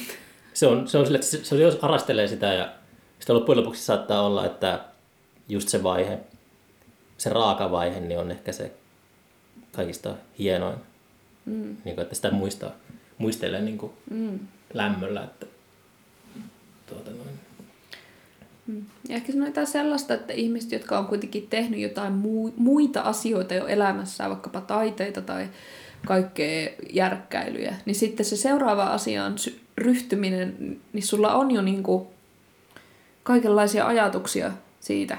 Se on, se on sille, että se, jos arastelee sitä ja Sitten loppujen lopuksi saattaa olla, että just se vaihe, se raaka vaihe, niin on ehkä se kaikista hienoin. Mm. Niin kuin, että sitä muistaa, muistelee niin kuin mm. lämmöllä. Että, tuota noin. Ja ehkä se on jotain sellaista, että ihmiset, jotka on kuitenkin tehnyt jotain muita asioita jo elämässään, vaikkapa taiteita tai kaikkea järkkäilyjä, niin sitten se seuraava asiaan ryhtyminen, niin sulla on jo niinku kaikenlaisia ajatuksia siitä,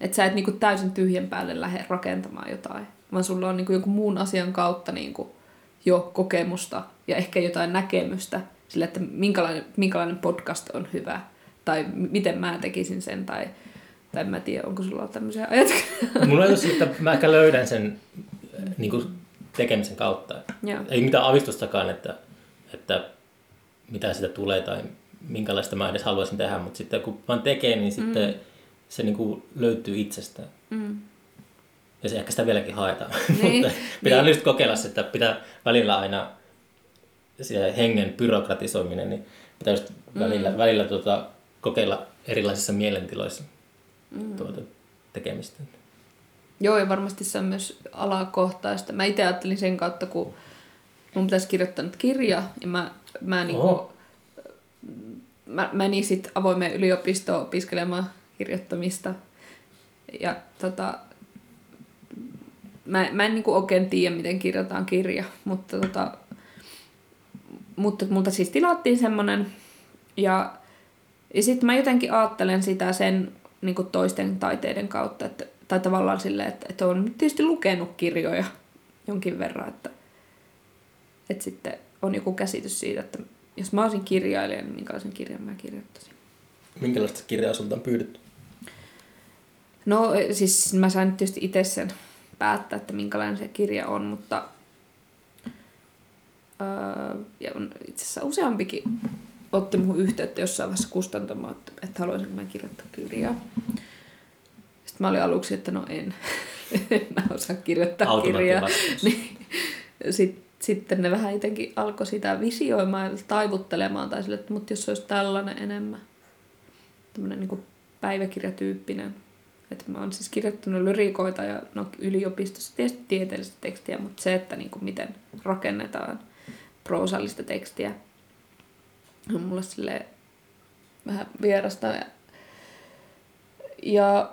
että sä et niinku täysin tyhjän päälle lähde rakentamaan jotain, vaan sulla on niinku joku muun asian kautta niinku jo kokemusta ja ehkä jotain näkemystä sillä, että minkälainen, minkälainen podcast on hyvä. Tai miten mä tekisin sen, tai, tai mä en tiedä, onko sulla tämmöisiä ajatuksia. Mulla on että mä ehkä löydän sen niin kuin tekemisen kautta. Joo. Ei mitään avistustakaan, että, että mitä sitä tulee tai minkälaista mä edes haluaisin tehdä, mutta sitten kun vaan tekee, niin sitten mm. se niin kuin löytyy itsestään. Mm. Ja se ehkä sitä vieläkin haetaan. Niin. Mutta pitää niin. Just kokeilla sitä, että pitää välillä aina se hengen byrokratisoiminen, niin pitää just välillä, mm. välillä tuota, kokeilla erilaisissa mielentiloissa mm. tuota tekemistä. Joo, ja varmasti se on myös alakohtaista. Mä itse ajattelin sen kautta, kun mun pitäisi kirjoittaa nyt kirja, ja mä, mä, niinku, mä menin sitten avoimeen yliopistoon opiskelemaan kirjoittamista. Ja tota, mä, mä en niinku oikein tiedä, miten kirjoitetaan kirja, mutta, tota, mutta multa siis tilattiin semmonen, ja Ja sitten mä jotenkin ajattelen sitä sen niin kuin toisten taiteiden kautta, että, tai tavallaan silleen, että, että on tietysti lukenut kirjoja jonkin verran, että, että sitten on joku käsitys siitä, että jos mä olisin kirjailija, niin minkälaisen kirjan mä kirjoittaisin. Minkälaista kirjaa sulta on pyydetty? No siis mä sain tietysti itse sen päättää, että minkälainen se kirja on, mutta öö, ja on itse asiassa useampikin otti muhun yhteyttä jossain vaiheessa kustantamaan, että haluaisinko mä kirjoittaa kirjaa. Sitten mä olin aluksi, että no en. en mä osaa kirjoittaa kirjaa. Niin. Sitten, sitten ne vähän itsekin alkoi sitä visioimaan ja taivuttelemaan. Tai sille, että mut jos se olisi tällainen enemmän. Tämmöinen niin kuin päiväkirjatyyppinen. Että mä oon siis kirjoittanut lyrikoita ja no, yliopistossa tietysti tieteellistä tekstiä, mutta se, että niin kuin miten rakennetaan proosallista tekstiä, on mulle silleen vähän vierasta. Ja, ja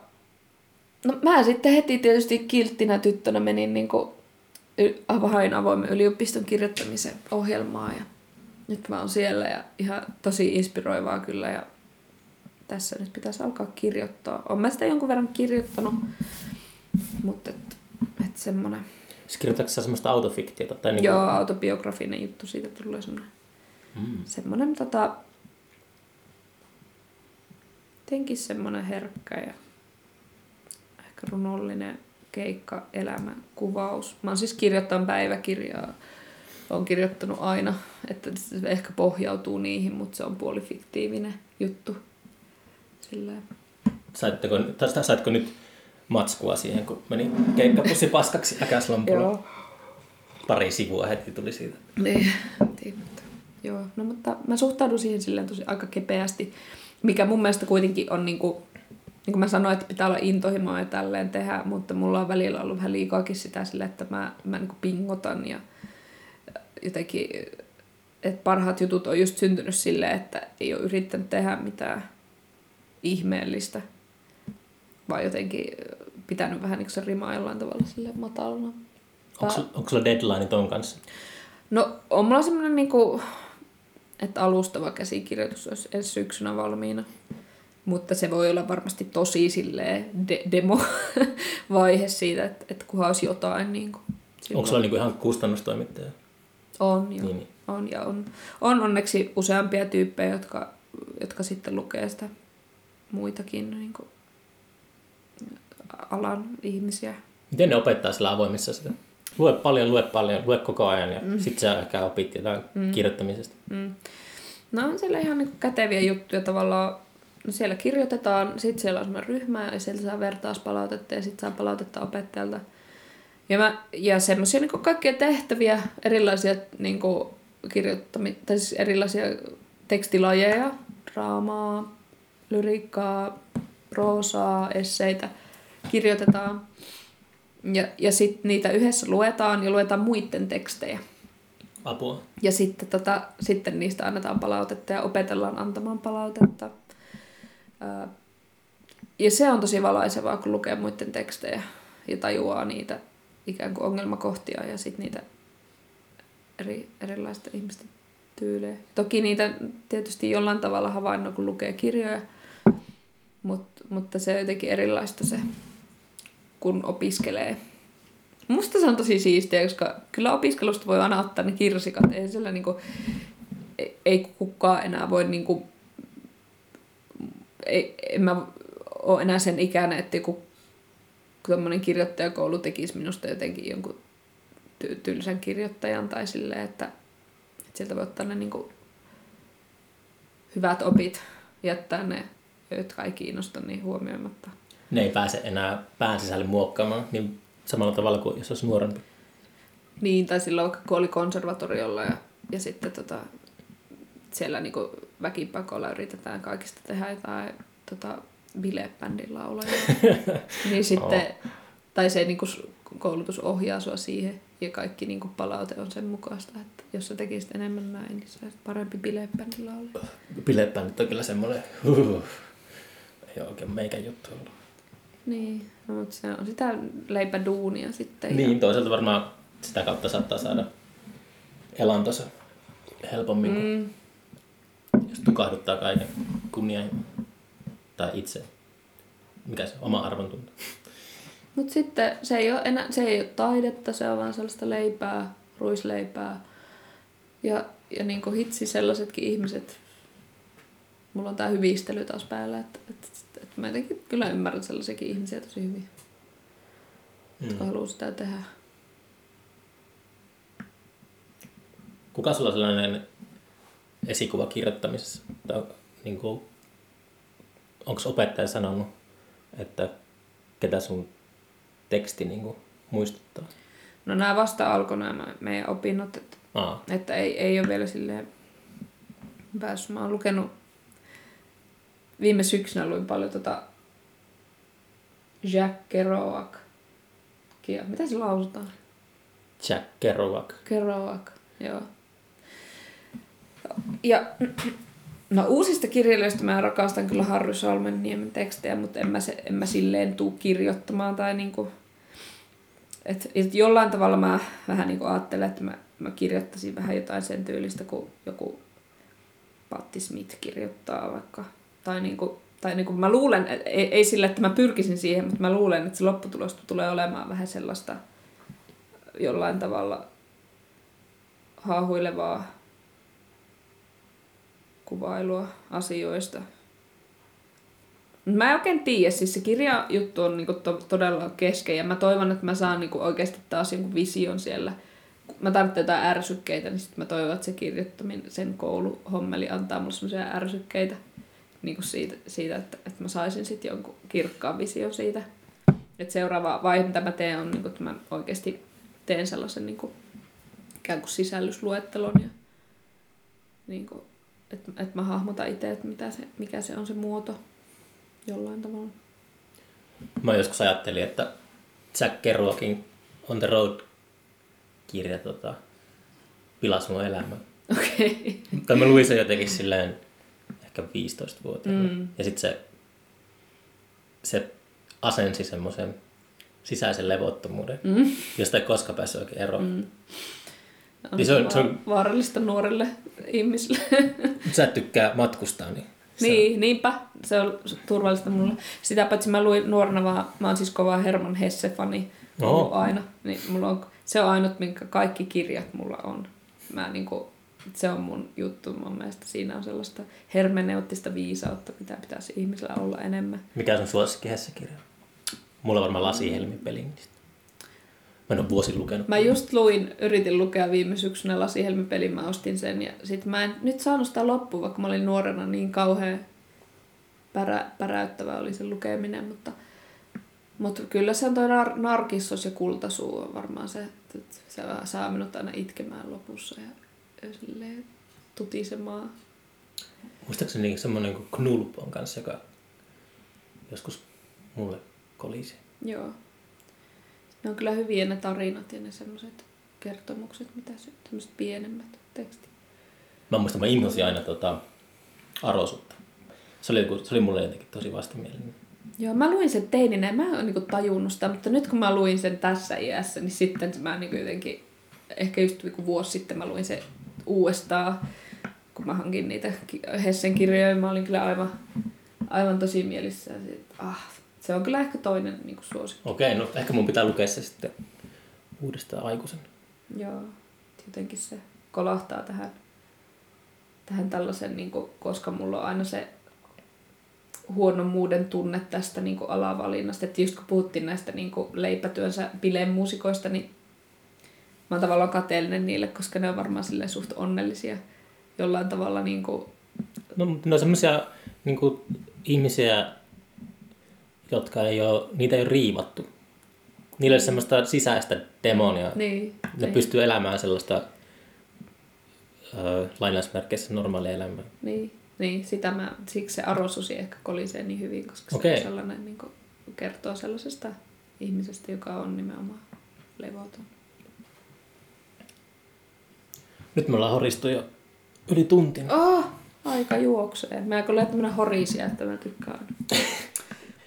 no mä sitten heti tietysti kilttinä tyttönä menin niinku hain avoimen yliopiston kirjoittamisen ohjelmaa ja nyt mä oon siellä ja ihan tosi inspiroivaa kyllä ja tässä nyt pitäisi alkaa kirjoittaa. Oon mä sitä jonkun verran kirjoittanut, mutta et, et semmonen. Kirjoitatko sä semmoista autofiktiota? Tai niinku... Joo, autobiografinen juttu, siitä tulee semmonen. Mm. Semmoinen tota, jotenkin semmoinen herkkä ja ehkä runollinen keikkaelämän kuvaus. Mä oon siis kirjoittanut päiväkirjaa, oon kirjoittanut aina, että se ehkä pohjautuu niihin, mutta se on puolifiktiivinen juttu. Silleen. Saitteko, saitko nyt matskua siihen, kun meni keikkapussi paskaksi äkäslampulla? Pari sivua heti tuli siitä. Niin, tiivettä. Joo, no mutta mä suhtaudun siihen silleen tosi aika kepeästi, mikä mun mielestä kuitenkin on niinku, niin kuin mä sanoin, että pitää olla intohimoa ja tälleen tehdä, mutta mulla on välillä ollut vähän liikaakin sitä silleen, että mä, mä niinku pingotan ja jotenkin, että parhaat jutut on just syntynyt silleen, että ei ole yrittänyt tehdä mitään ihmeellistä, vaan jotenkin pitänyt vähän niinku se rimaa jollain tavalla silleen matalana. Onko sulla deadline ton kanssa? No on mulla semmoinen niinku... että alustava käsikirjoitus olisi ensi syksynä valmiina. Mutta se voi olla varmasti tosi silleen de- demo-vaihe siitä, että et kunhan olisi jotain. Niin kuin, onko sulla niinku ihan kustannustoimittaja? On, joo. Niin, niin. On, ja on, on onneksi useampia tyyppejä, jotka, jotka sitten lukee sitä muitakin niin kuin, alan ihmisiä. Miten ne opettaa sillä avoimissa sitä? Lue paljon, lue paljon, lue koko ajan ja mm. sit sä ehkä opit jotain mm. kirjoittamisesta. Mm. No on siellä ihan niinku käteviä juttuja tavallaan. No siellä kirjoitetaan, sit siellä on semmoinen ryhmä ja siellä saa vertauspalautetta ja sit saa palautetta opettajalta. Ja, mä, ja semmosia niinku kaikkia tehtäviä, erilaisia niinku kirjoittamista, tai siis erilaisia tekstilajeja, draamaa, lyriikkaa, proosaa, esseitä kirjoitetaan ja, ja sitten niitä yhdessä luetaan ja luetaan muiden tekstejä. Apua. Ja sitten, tota, sitten niistä annetaan palautetta ja opetellaan antamaan palautetta. Ja se on tosi valaisevaa, kun lukee muiden tekstejä ja tajuaa niitä ikään kuin ongelmakohtia ja sitten niitä eri, erilaisten ihmisten tyylejä. Toki niitä tietysti jollain tavalla havainnoi, kun lukee kirjoja, mut, mutta se on jotenkin erilaista se, kun opiskelee. Musta se on tosi siistiä, koska kyllä opiskelusta voi aina ottaa ne kirsikat. Ei, siellä niinku, ei kukaan enää voi... Niinku, ei, en mä ole enää sen ikäinen, että joku tommonen kirjoittajakoulu tekisi minusta jotenkin jonkun ty- tylsän kirjoittajan tai silleen, että, että sieltä voi ottaa ne niinku hyvät opit, jättää ne, jotka ei kiinnosta, niin huomioimatta. Ne ei pääse enää pään sisälle muokkaamaan, niin samalla tavalla kuin jos olisi nuorempi. Niin, tai silloin kun oli konservatoriolla ja, ja sitten tota, siellä niinku väkipakolla yritetään kaikista tehdä jotain tota, bilebändin laulajia. Niin sitten, oh. Tai se niinku koulutus ohjaa sua siihen ja kaikki niinku palaute on sen mukaista, että jos sä tekisit enemmän näin, niin sä olisit parempi bilebändin laulaja. Bilebändit on kyllä semmoinen, uh, ei ole oikein meikän juttu ollut. Niin, no, mutta se on sitä leipäduunia sitten. Niin, ja... toisaalta varmaan sitä kautta saattaa saada elantonsa helpommin, mm. kun jos tukahduttaa kaiken kunnianhimon tai itse. Mikä se oma arvontunto. Mutta sitten se ei ole enää, se ei ole taidetta, se on vaan sellaista leipää, ruisleipää. Ja, ja niin kuin hitsi sellaisetkin ihmiset. Mulla on tää hyvistely taas päällä, että... että mä jotenkin kyllä ymmärrän sellaisiakin ihmisiä tosi hyvin, jotka mm. haluaa sitä tehdä. Kuka sulla on sellainen esikuva kirjoittamisessa? Niin onko opettaja sanonut, että ketä sun teksti niin muistuttaa? No nämä vasta alkoi nämä meidän opinnot, että, että ei, ei ole vielä silleen päässyt. Mä oon lukenut viime syksynä luin paljon tota Jack Kerouac. Mitä se lausutaan? Jack Kerouac. Kerouac, joo. Ja no uusista kirjailijoista mä rakastan kyllä Harry Salmenniemen tekstejä, mutta en mä, se, en mä silleen tuu kirjoittamaan tai niinku... Et, et jollain tavalla mä vähän niinku ajattelen, että mä, mä kirjoittaisin vähän jotain sen tyylistä, kun joku Patti Smith kirjoittaa vaikka... Tai, niinku, tai niinku mä luulen, ei, ei sillä, että mä pyrkisin siihen, mutta mä luulen, että se lopputulosta tulee olemaan vähän sellaista jollain tavalla haahuilevaa kuvailua asioista. Mä en oikein tiedä, siis se kirjajuttu on niinku to, todella kesken ja mä toivon, että mä saan niinku oikeasti taas jonkun vision siellä. Mä tarvitsen jotain ärsykkeitä, niin sitten mä toivon, että se kirjoittaminen, sen kouluhommeli antaa mulle semmoisia ärsykkeitä. Niinku siitä, siitä että, että mä saisin sitten jonkun kirkkaan vision siitä. Et seuraava vaihe, mitä mä teen, on, niinku, että mä oikeasti teen sellaisen niinku, ikään kuin sisällysluettelon. Ja, niinku, että et mä hahmotan itse, että mitä se, mikä se on se muoto jollain tavalla. Mä joskus ajattelin, että Jack Kerouacin On the Road-kirja tota, pilasi mun elämän. Okei. Okay. Mä luin sen jotenkin silleen... viisitoistavuotiaana. Mm. Ja sitten se, se asensi semmoisen sisäisen levottomuuden, mm. josta ei koskaan päässyt oikein eroon. Mm. No, niin se on, se on vaarallista nuorille ihmisille. Mutta sä et tykkää matkustaa, niin... Niin, on... niinpä. Se on turvallista mulle. Sitä paitsi mä luin nuorena vaan, mä oon siis kova Herman Hesse-fani ollut aina. Niin mulla on, se on ainut, minkä kaikki kirjat mulla on. Mä niinku... Se on mun juttu. Mun mielestä siinä on sellaista hermeneuttista viisautta, mitä pitäisi ihmisellä olla enemmän. Mikä sun suosikki Hesse-kirja? Mulla on varmaan Lasihelmi-pelingistä. Mä en ole vuosin lukenut. Mä just luin, yritin lukea viime syksynä Lasihelmi-pelin. Mä ostin sen ja sit mä en nyt saanut sitä loppuun, vaikka mä olin nuorena niin kauhean pärä, päräyttävä oli se lukeminen. Mutta, mutta kyllä se on toi nar- narkissos ja kultasuu on varmaan se, että se saa minut aina itkemään lopussa ja... Silleen tutisemaa. Muistaakseni semmoinen kuin knulp on kanssa, joka joskus mulle kolisi. Joo. Ne on kyllä hyviä ne tarinat ja ne semmoiset kertomukset, mitä se, semmoiset pienemmät tekstit. Mä muistan, mä innosin aina tota, Arvosutta. Se oli, se oli mulle jotenkin tosi vastamielinen. Joo, mä luin sen teininä ja mä en ole niin kuin tajunnut sitä, mutta nyt kun mä luin sen tässä iässä, niin sitten mä niin kuin jotenkin, ehkä just niin kuin vuosi sitten mä luin sen uudestaan, kun mä hankin niitä Hessen kirjoja, mä olin kyllä aivan, aivan tosi mielissä. Ah, se on kyllä ehkä toinen niin kuin suosikki. Okei, no ehkä mun pitää lukea se sitten uudestaan aikuisen. Joo, jotenkin se kolahtaa tähän, tähän tällaisen, niin kuin, koska mulla on aina se huonommuuden tunne tästä niin kuin alavalinnasta. Että just kun puhuttiin näistä niin kuin leipätyönsä bilemuusikoista, niin mä oon tavallaan kateellinen niille, koska ne on varmaan silleen suht onnellisia jollain tavalla. Niin kuin... No, ne on semmoisia niin kuin ihmisiä, jotka ei ole, niitä ei ole riivattu. Niillä on semmoista sisäistä demonia. Niin, ne niin. Pystyy elämään sellaista äh, lainausmerkeissä normaalia elämää. Niin. Niin, sitä mä, siksi se Arvosusi ehkä kolisee niin hyvin, koska okay. Se on sellainen, niin kuin kertoo sellaisesta ihmisestä, joka on nimenomaan levoton. Nyt me ollaan horistu jo yli tuntina. Oh, aika juoksee. Mä kyllä olen tämmönen horisia, että mä tykkään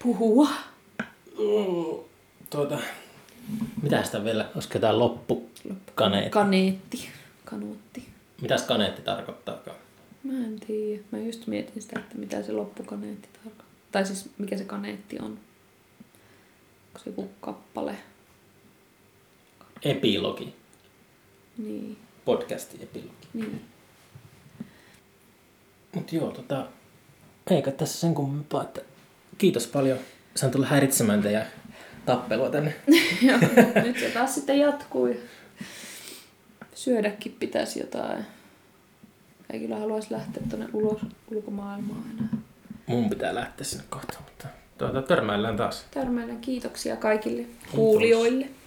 puhua. Tuota, mitäs tää vielä? Olisiko tää loppu? Kaneetti. Kaneetti. Kanuutti. Mitäs kaneetti tarkoittaakaan? Mä en tiedä. Mä just mietin sitä, että mitä se loppukaneetti tarkoittaa. Tai siis mikä se kaneetti on. Onko se joku kappale? Epilogi. Niin. Podcasti epilogi. Niin. Mut joo, tota... eikä tässä sen kummempaa, että kiitos paljon. Saan tulla häiritsemään teidän tappelua tänne. Joo, nyt se taas sitten jatkuu. Syödäkin pitäisi jotain. Ei kyllä haluaisi lähteä tuonne ulos ulkomaailmaan enää. Mun pitää lähteä sinne kohtaan, mutta tuota, törmäillään taas. Törmäillään. Kiitoksia kaikille kuulijoille.